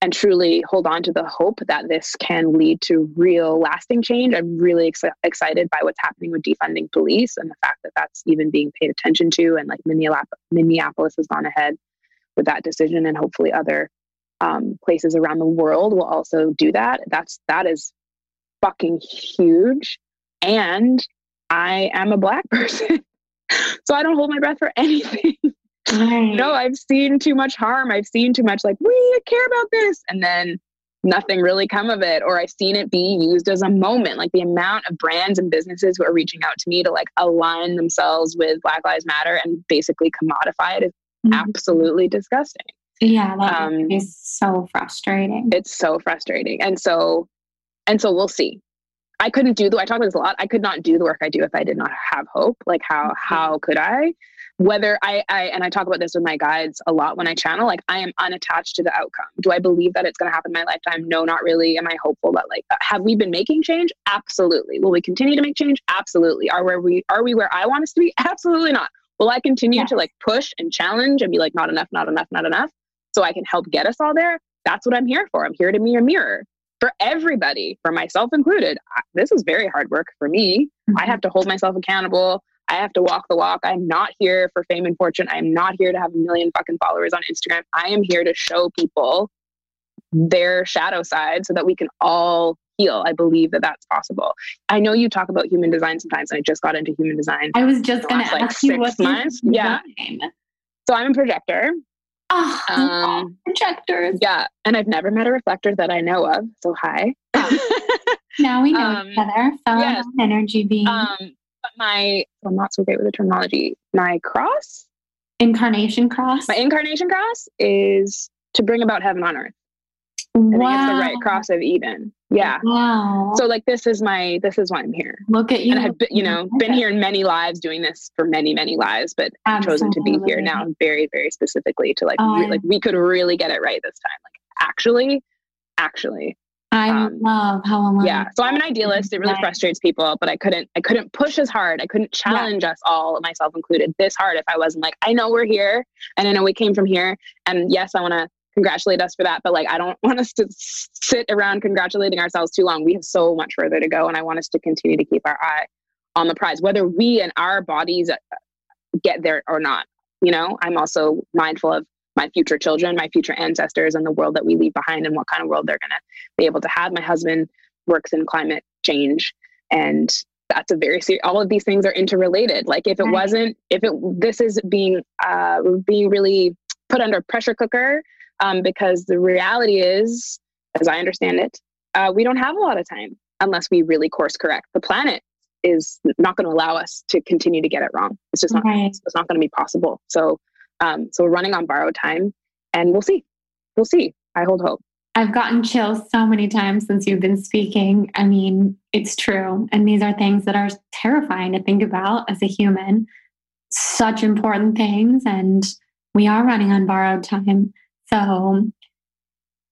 and truly hold on to the hope that this can lead to real lasting change. I'm really ex- excited by what's happening with defunding police and the fact that that's even being paid attention to. And like Minneapolis has gone ahead with that decision, and hopefully other um, places around the world will also do that. That's, that is fucking huge. And I am a Black person, so I don't hold my breath for anything. Right. No, I've seen too much harm. I've seen too much like, we need to care about this. And then nothing really come of it. Or I've seen it be used as a moment, like the amount of brands and businesses who are reaching out to me to like align themselves with Black Lives Matter and basically commodify it is mm-hmm. absolutely disgusting. Yeah. That um, is so frustrating. It's so frustrating. And so, and so we'll see. I couldn't do the, I talk about this a lot. I could not do the work I do if I did not have hope. Like how, how could I? Whether I, I, and I talk about this with my guides a lot when I channel, like I am unattached to the outcome. Do I believe that it's going to happen in my lifetime? No, not really. Am I hopeful that like, have we been making change? Absolutely. Will we continue to make change? Absolutely. Are where we, are we where I want us to be? Absolutely not. Will I continue yes. to like push and challenge and be like, not enough, not enough, not enough. So I can help get us all there. That's what I'm here for. I'm here to be your mirror. For everybody, for myself included, I, this is very hard work for me. Mm-hmm. I have to hold myself accountable. I have to walk the walk. I'm not here for fame and fortune. I'm not here to have a million fucking followers on Instagram. I am here to show people their shadow side so that we can all heal. I believe that that's possible. I know you talk about human design sometimes, and I just got into human design. I was just going to like ask you what's human design. Yeah. So I'm a projector. Oh, um, projectors. Yeah. And I've never met a reflector that I know of. So hi. Oh. Now we know um, each other. Fellow yes. energy being. Um, but my, I'm not so great with the terminology. My cross? Incarnation cross? My incarnation cross is to bring about heaven on earth. Wow. I think it's the right cross of Eden. Yeah. Wow. So like, this is my, this is why I'm here. Look at you. And I've been, you know, been here in many lives doing this for many, many lives, but I've chosen to be here now very, very specifically to like, oh, re- like we could really get it right this time. Like actually, actually. I um, love how alone. Yeah. So I'm an idealist. It really right. frustrates people, but I couldn't, I couldn't push as hard. I couldn't challenge yeah. us all, myself included, this hard if I wasn't like, I know we're here and I know we came from here. And yes, I want to congratulate us for that. But like, I don't want us to sit around congratulating ourselves too long. We have so much further to go. And I want us to continue to keep our eye on the prize, whether we and our bodies get there or not. You know, I'm also mindful of my future children, my future ancestors, and the world that we leave behind and what kind of world they're going to be able to have. My husband works in climate change, and that's a very serious, all of these things are interrelated. Like if it right. wasn't, if it, this is being, uh, being really put under pressure cooker, Um, because the reality is, as I understand it, uh, we don't have a lot of time unless we really course correct. The planet is not going to allow us to continue to get it wrong. It's just not, right. it's not going to be possible. So, um, so we're running on borrowed time, and we'll see, we'll see. I hold hope. I've gotten chills so many times since you've been speaking. I mean, it's true. And these are things that are terrifying to think about as a human, such important things. And we are running on borrowed time. So,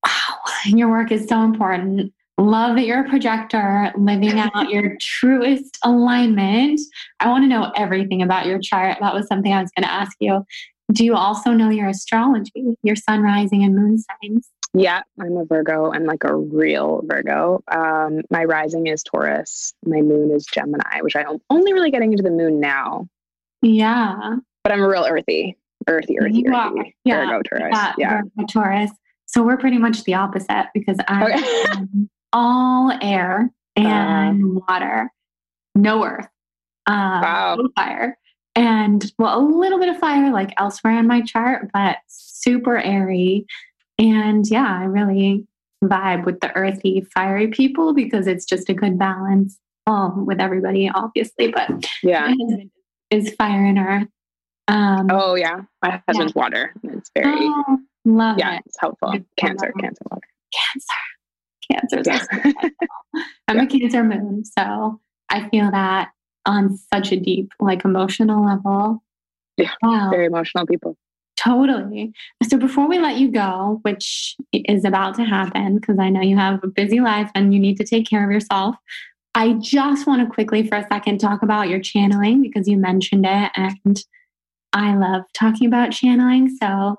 wow, your work is so important. Love that you're a projector, living out your truest alignment. I want to know everything about your chart. That was something I was going to ask you. Do you also know your astrology, your sun rising and moon signs? Yeah, I'm a Virgo. I'm like a real Virgo. Um, my rising is Taurus. My moon is Gemini, which I'm only really getting into the moon now. Yeah. But I'm real earthy. Earthy, earthy, earthy. Yeah. Virgo, Taurus. Yeah, yeah. Virgo, Taurus. So we're pretty much the opposite because I am okay. all air and um, water, no earth, um, wow. no fire, and well, a little bit of fire like elsewhere in my chart, but super airy. And yeah, I really vibe with the earthy, fiery people because it's just a good balance um, with everybody, obviously. But yeah, my husband is fire and earth. Um, oh yeah, my husband's yeah. water. It's very oh, love yeah, it. It's helpful. It's cancer, love. cancer, water. Cancer, cancer. Yeah. So I'm yeah. a Cancer moon, so I feel that on such a deep, like emotional level. Yeah, wow. Very emotional people. Totally. So before we let you go, which is about to happen, because I know you have a busy life and you need to take care of yourself. I just want to quickly, for a second, talk about your channeling because you mentioned it and. I love talking about channeling. So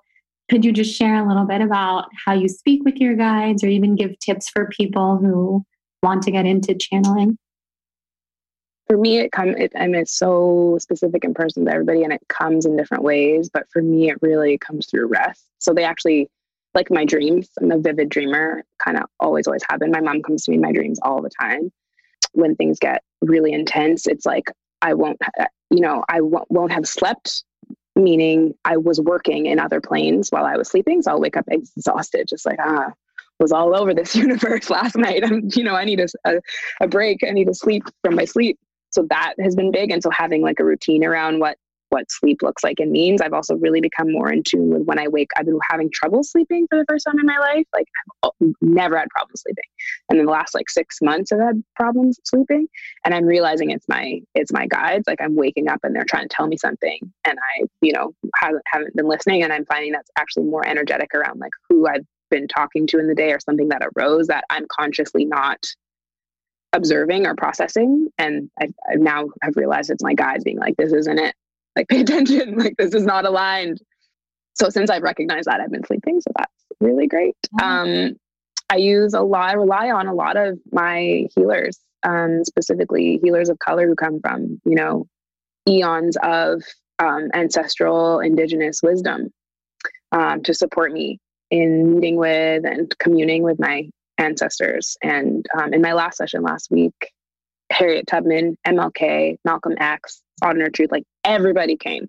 could you just share a little bit about how you speak with your guides or even give tips for people who want to get into channeling? For me, it comes, it, I mean, it's so specific and personal to everybody and it comes in different ways, but for me, it really comes through rest. So they actually, like my dreams. I'm a vivid dreamer, kind of always, always have been. My mom comes to me in my dreams all the time. When things get really intense, it's like, I won't, you know, I won't, won't have slept, meaning I was working in other planes while I was sleeping. So I'll wake up exhausted, just like, ah, was all over this universe last night. I'm, you know, I need a, a, a break. I need to sleep from my sleep. So that has been big. And so having like a routine around what, what sleep looks like and means. I've also really become more in tune with when I wake. I've been having trouble sleeping for the first time in my life. Like I've never had problems sleeping. And in the last like six months I've had problems sleeping, and I'm realizing it's my, it's my guides. Like I'm waking up and they're trying to tell me something, and I, you know, haven't, haven't been listening. And I'm finding that's actually more energetic around like who I've been talking to in the day or something that arose that I'm consciously not observing or processing. And I, I now have realized it's my guides being like, this isn't it. Like, pay attention, like this is not aligned. So since I've recognized that, I've been sleeping. So that's really great. Mm-hmm. Um, I use a lot, I rely on a lot of my healers, um, specifically healers of color who come from, you know, eons of um, ancestral indigenous wisdom um, to support me in meeting with and communing with my ancestors. And um, in my last session last week, Harriet Tubman, M L K, Malcolm X, Honor Truth, like everybody came.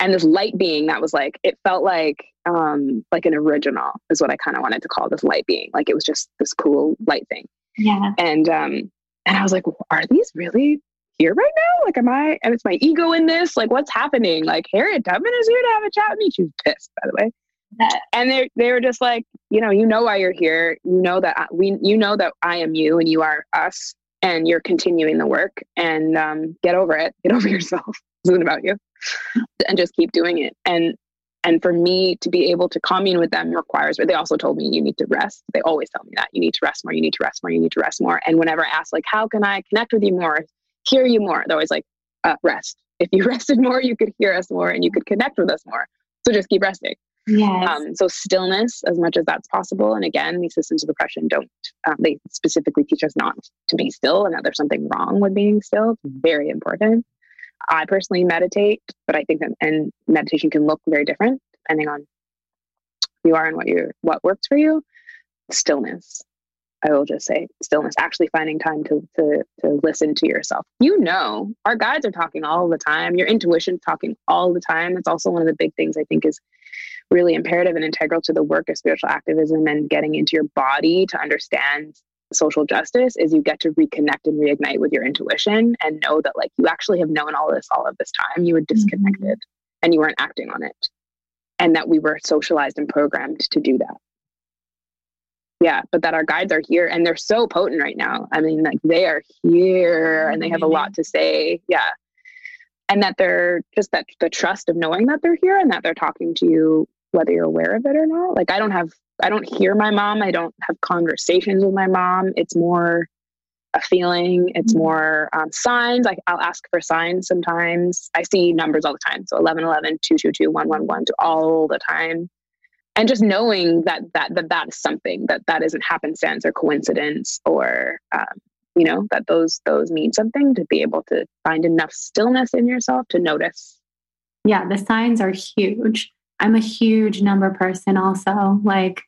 And this light being that was like, it felt like, um, like an original is what I kind of wanted to call this light being. Like it was just this cool light thing. Yeah. And, um, and I was like, are these really here right now? Like, am I, and it's my ego in this, like what's happening? Like Harriet Tubman is here to have a chat with me. She was pissed, by the way. Yeah. And they, they were just like, you know, you know why you're here. You know that I, we, you know that I am you and you are us. And you're continuing the work, and um, get over it. Get over yourself. It's not about you, and just keep doing it. And and for me to be able to commune with them requires. But they also told me you need to rest. They always tell me that you need to rest more. You need to rest more. You need to rest more. And whenever I ask, like, how can I connect with you more, hear you more? They're always like, uh, rest. If you rested more, you could hear us more, and you could connect with us more. So just keep resting. Yes. Um, so stillness as much as that's possible. And again, these systems of oppression don't, um, they specifically teach us not to be still and that there's something wrong with being still. It's very important. I personally meditate, but I think that, and meditation can look very different depending on who you are and what you're, what works for you. Stillness. I will just say stillness, actually finding time to, to, to listen to yourself. You know, our guides are talking all the time. Your intuition's talking all the time. It's also one of the big things I think is really imperative and integral to the work of spiritual activism and getting into your body to understand social justice is you get to reconnect and reignite with your intuition and know that like you actually have known all this all of this time. You were disconnected mm-hmm. and you weren't acting on it, and that we were socialized and programmed to do that. Yeah, but that our guides are here and they're so potent right now. I mean, like they are here and they have a lot to say. Yeah. And that they're just that the trust of knowing that they're here and that they're talking to you, whether you're aware of it or not. Like I don't have, I don't hear my mom. I don't have conversations with my mom. It's more a feeling. It's more um, signs. Like I'll ask for signs sometimes. I see numbers all the time. So eleven eleven, two two two, one one one, all the time. And just knowing that that that that is something, that that isn't happenstance or coincidence or, um, you know, that those those mean something, to be able to find enough stillness in yourself to notice. Yeah, the signs are huge. I'm a huge number person also. Like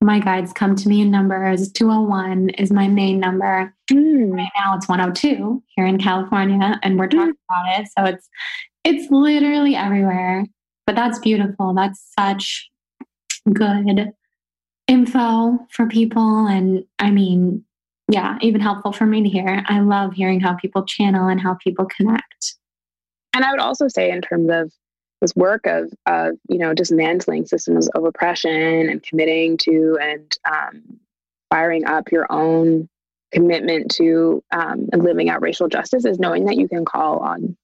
my guides come to me in numbers. two oh one is my main number. Mm. Right now it's one oh two here in California, and we're talking mm. about it. So it's it's literally everywhere. But that's beautiful. That's such good info for people. And I mean, yeah, even helpful for me to hear. I love hearing how people channel and how people connect. And I would also say in terms of this work of, of you know, dismantling systems of oppression and committing to and um, firing up your own commitment to um, and living out racial justice is knowing that you can call on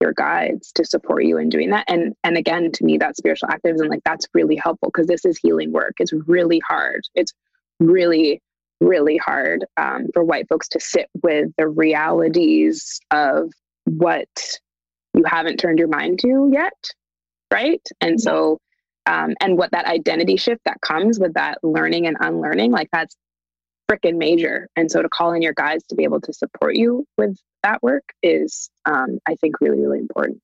your guides to support you in doing that. And, and again, to me, that spiritual activism, like that's really helpful because this is healing work. It's really hard. It's really, really hard um, for white folks to sit with the realities of what you haven't turned your mind to yet. Right. And so, um, and what that identity shift that comes with that learning and unlearning, like that's freaking major. And so to call in your guides to be able to support you with that work is, um, I think, really, really important.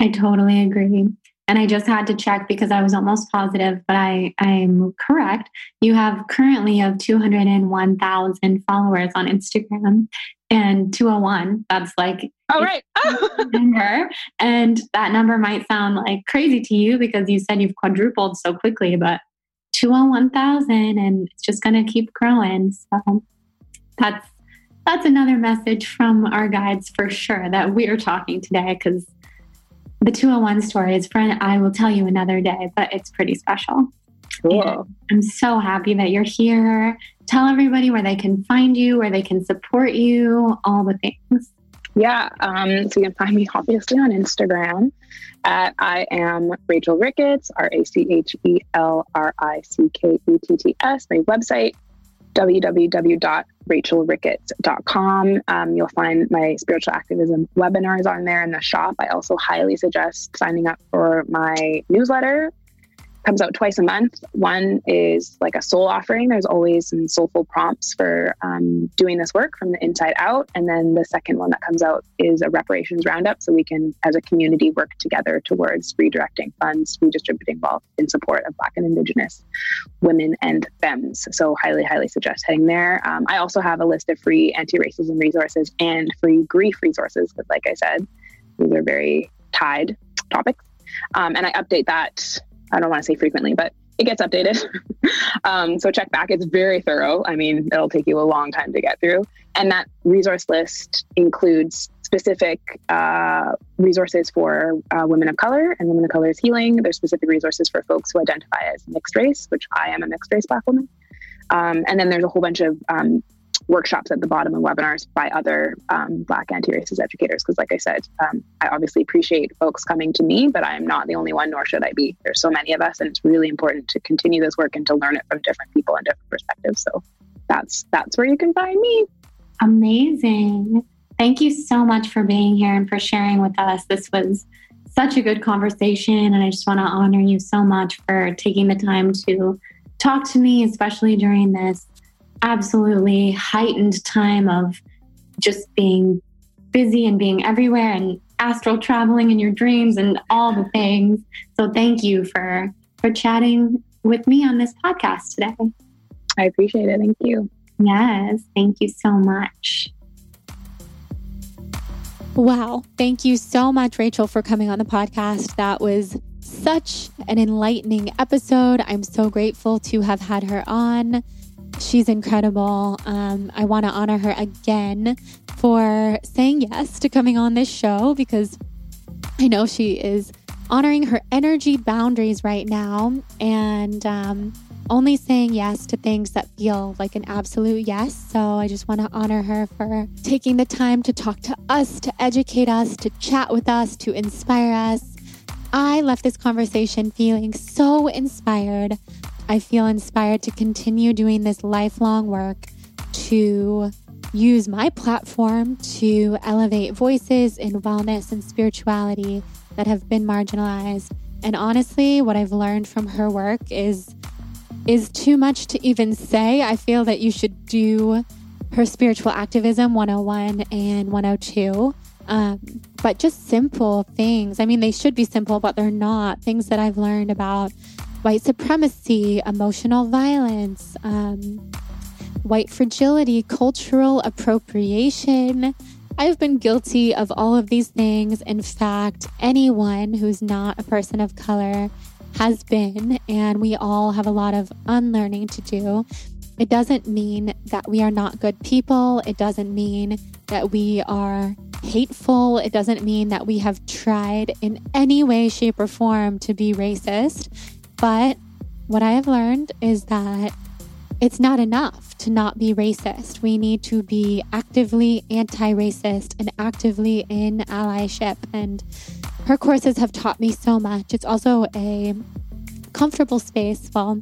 I totally agree. and I just had to check because I was almost positive, but I am correct. You have currently have two hundred one thousand followers on Instagram, and two oh one, that's like, all right. Oh. Number. And that number might sound like crazy to you because you said you've quadrupled so quickly, but two hundred one thousand, and it's just going to keep growing. So that's, that's another message from our guides for sure that we're talking today, because the two oh one story is, friend, I will tell you another day, but it's pretty special. Cool. And I'm so happy that you're here. Tell everybody where they can find you, where they can support you, all the things. Yeah. Um, so you can find me obviously on Instagram at I am Rachel Ricketts, R A C H E L R I C K E T T S. My website, w w w dot rachel ricketts dot com. Um, you'll find my spiritual activism webinars on there in the shop. I also highly suggest signing up for my newsletter. Comes out twice a month. One is like a soul offering. There's always some soulful prompts for um, doing this work from the inside out. And then the second one that comes out is a reparations roundup. So we can, as a community, work together towards redirecting funds, redistributing wealth in support of Black and Indigenous women and femmes. So highly, highly suggest heading there. Um, I also have a list of free anti-racism resources and free grief resources. Because like I said, these are very tied topics. Um, and I update that, I don't want to say frequently, but it gets updated. um, so check back. It's very thorough. I mean, it'll take you a long time to get through. And that resource list includes specific uh, resources for uh, women of color and women of color's healing. There's specific resources for folks who identify as mixed race, which I am a mixed race Black woman. Um, and then there's a whole bunch of um, workshops at the bottom and webinars by other um, Black anti-racist educators. Because like I said, um, I obviously appreciate folks coming to me, but I'm not the only one, nor should I be. There's so many of us, and it's really important to continue this work and to learn it from different people and different perspectives. So that's, that's where you can find me. Amazing. Thank you so much for being here and for sharing with us. This was such a good conversation, and I just want to honor you so much for taking the time to talk to me, especially during this absolutely heightened time of just being busy and being everywhere and astral traveling in your dreams and all the things. So thank you for, for chatting with me on this podcast today. I appreciate it. Thank you. Yes. Thank you so much. Wow. Thank you so much, Rachel, for coming on the podcast. That was such an enlightening episode. I'm so grateful to have had her on. She's incredible. Um, I want to honor her again for saying yes to coming on this show, because I know she is honoring her energy boundaries right now and um, only saying yes to things that feel like an absolute yes. So I just want to honor her for taking the time to talk to us, to educate us, to chat with us, to inspire us. I left this conversation feeling so inspired. I feel inspired to continue doing this lifelong work, to use my platform to elevate voices in wellness and spirituality that have been marginalized. And honestly, what I've learned from her work is, is too much to even say. I feel that you should do her Spiritual Activism one oh one and one oh two. Um, but just simple things. I mean, they should be simple, but they're not. Things that I've learned about white supremacy, emotional violence, um, white fragility, cultural appropriation. I've been guilty of all of these things. In fact, anyone who's not a person of color has been, and we all have a lot of unlearning to do. It doesn't mean that we are not good people. It doesn't mean that we are hateful. It doesn't mean that we have tried in any way, shape, or form to be racist. But what I have learned is that it's not enough to not be racist. We need to be actively anti-racist and actively in allyship. And her courses have taught me so much. It's also a comfortable space, well,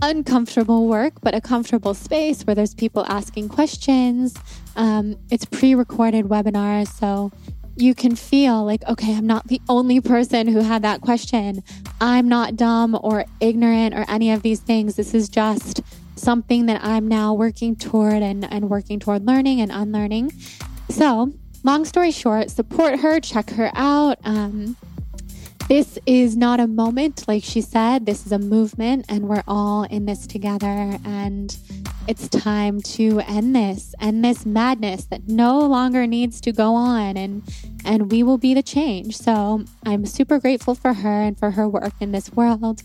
uncomfortable work, but a comfortable space where there's people asking questions. Um, it's pre-recorded webinars, so you can feel like, okay, I'm not the only person who had that question. I'm not dumb or ignorant or any of these things. This is just something that I'm now working toward and, and working toward learning and unlearning. So long story short, support her, check her out. Um, this is not a moment, like she said. This is a movement, and we're all in this together. And it's time to end this, end this madness that no longer needs to go on. And and we will be the change. So I'm super grateful for her and for her work in this world.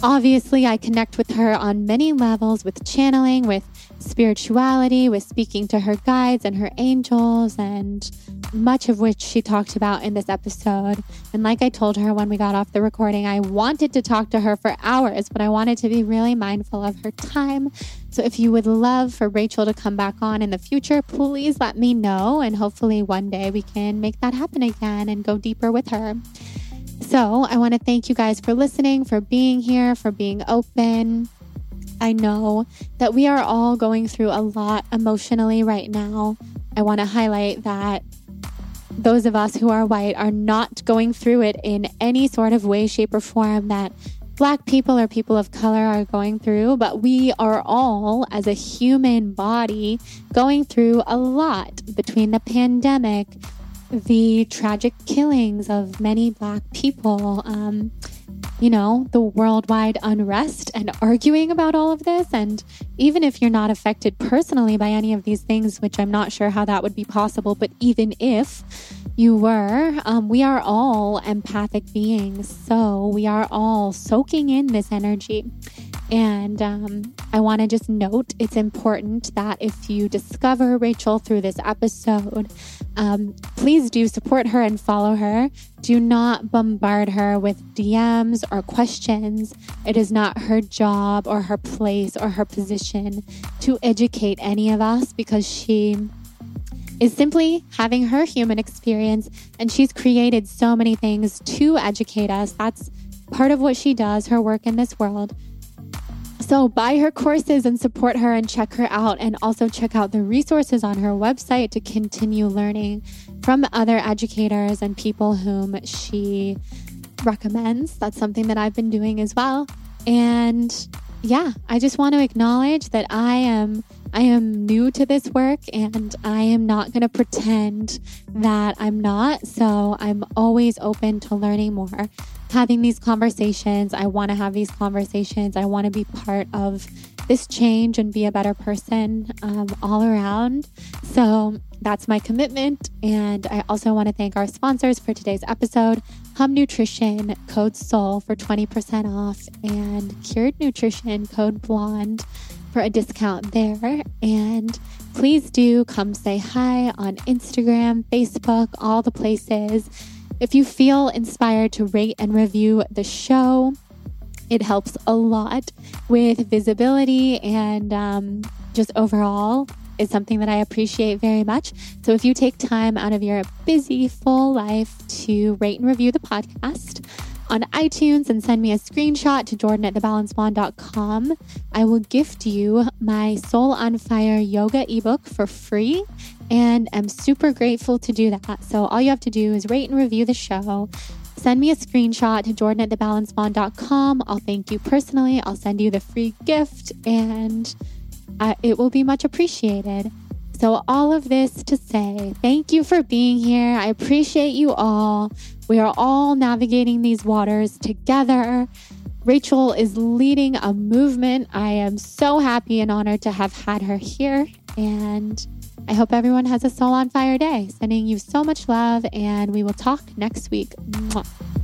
Obviously, I connect with her on many levels, with channeling, with spirituality, with speaking to her guides and her angels, and much of which she talked about in this episode. And like I told her when we got off the recording, I wanted to talk to her for hours, but I wanted to be really mindful of her time. So if you would love for Rachel to come back on in the future, please let me know. And hopefully one day we can make that happen again and go deeper with her. So I want to thank you guys for listening, for being here, for being open. I know that we are all going through a lot emotionally right now. I want to highlight that those of us who are white are not going through it in any sort of way, shape, or form that Black people or people of color are going through, but we are all, as a human body, going through a lot between the pandemic, the tragic killings of many Black people, um, you know, the worldwide unrest and arguing about all of this. And even if you're not affected personally by any of these things, which I'm not sure how that would be possible, but even if you were, um, we are all empathic beings. So we are all soaking in this energy. And um, I want to just note, it's important that if you discover Rachel through this episode, um, please do support her and follow her. Do not bombard her with D Ms or questions. It is not her job or her place or her position to educate any of us, because she is simply having her human experience, and she's created so many things to educate us. That's part of what she does, her work in this world. So buy her courses and support her and check her out, and also check out the resources on her website to continue learning from other educators and people whom she recommends. That's something that I've been doing as well. And yeah, I just want to acknowledge that I am I am new to this work, and I am not going to pretend that I'm not. So I'm always open to learning more, having these conversations. I want to have these conversations. I want to be part of this change and be a better person um, all around. So that's my commitment. And I also want to thank our sponsors for today's episode: Hum Nutrition, code SOUL for twenty percent off, and Cured Nutrition, code BLONDE for a discount there. And please do come say hi on Instagram, Facebook, all the places. If you feel inspired to rate and review the show, it helps a lot with visibility, and um, just overall is something that I appreciate very much. So if you take time out of your busy, full life to rate and review the podcast on iTunes and send me a screenshot to Jordan at the balance blonde dot com, I will gift you my Soul on Fire yoga ebook for free. And I'm super grateful to do that. So all you have to do is rate and review the show. Send me a screenshot to Jordan at the balance bond dot com. I'll thank you personally. I'll send you the free gift, and uh, it will be much appreciated. So all of this to say, thank you for being here. I appreciate you all. We are all navigating these waters together. Rachel is leading a movement. I am so happy and honored to have had her here. And I hope everyone has a Soul on Fire day. Sending you so much love, and we will talk next week. Mwah.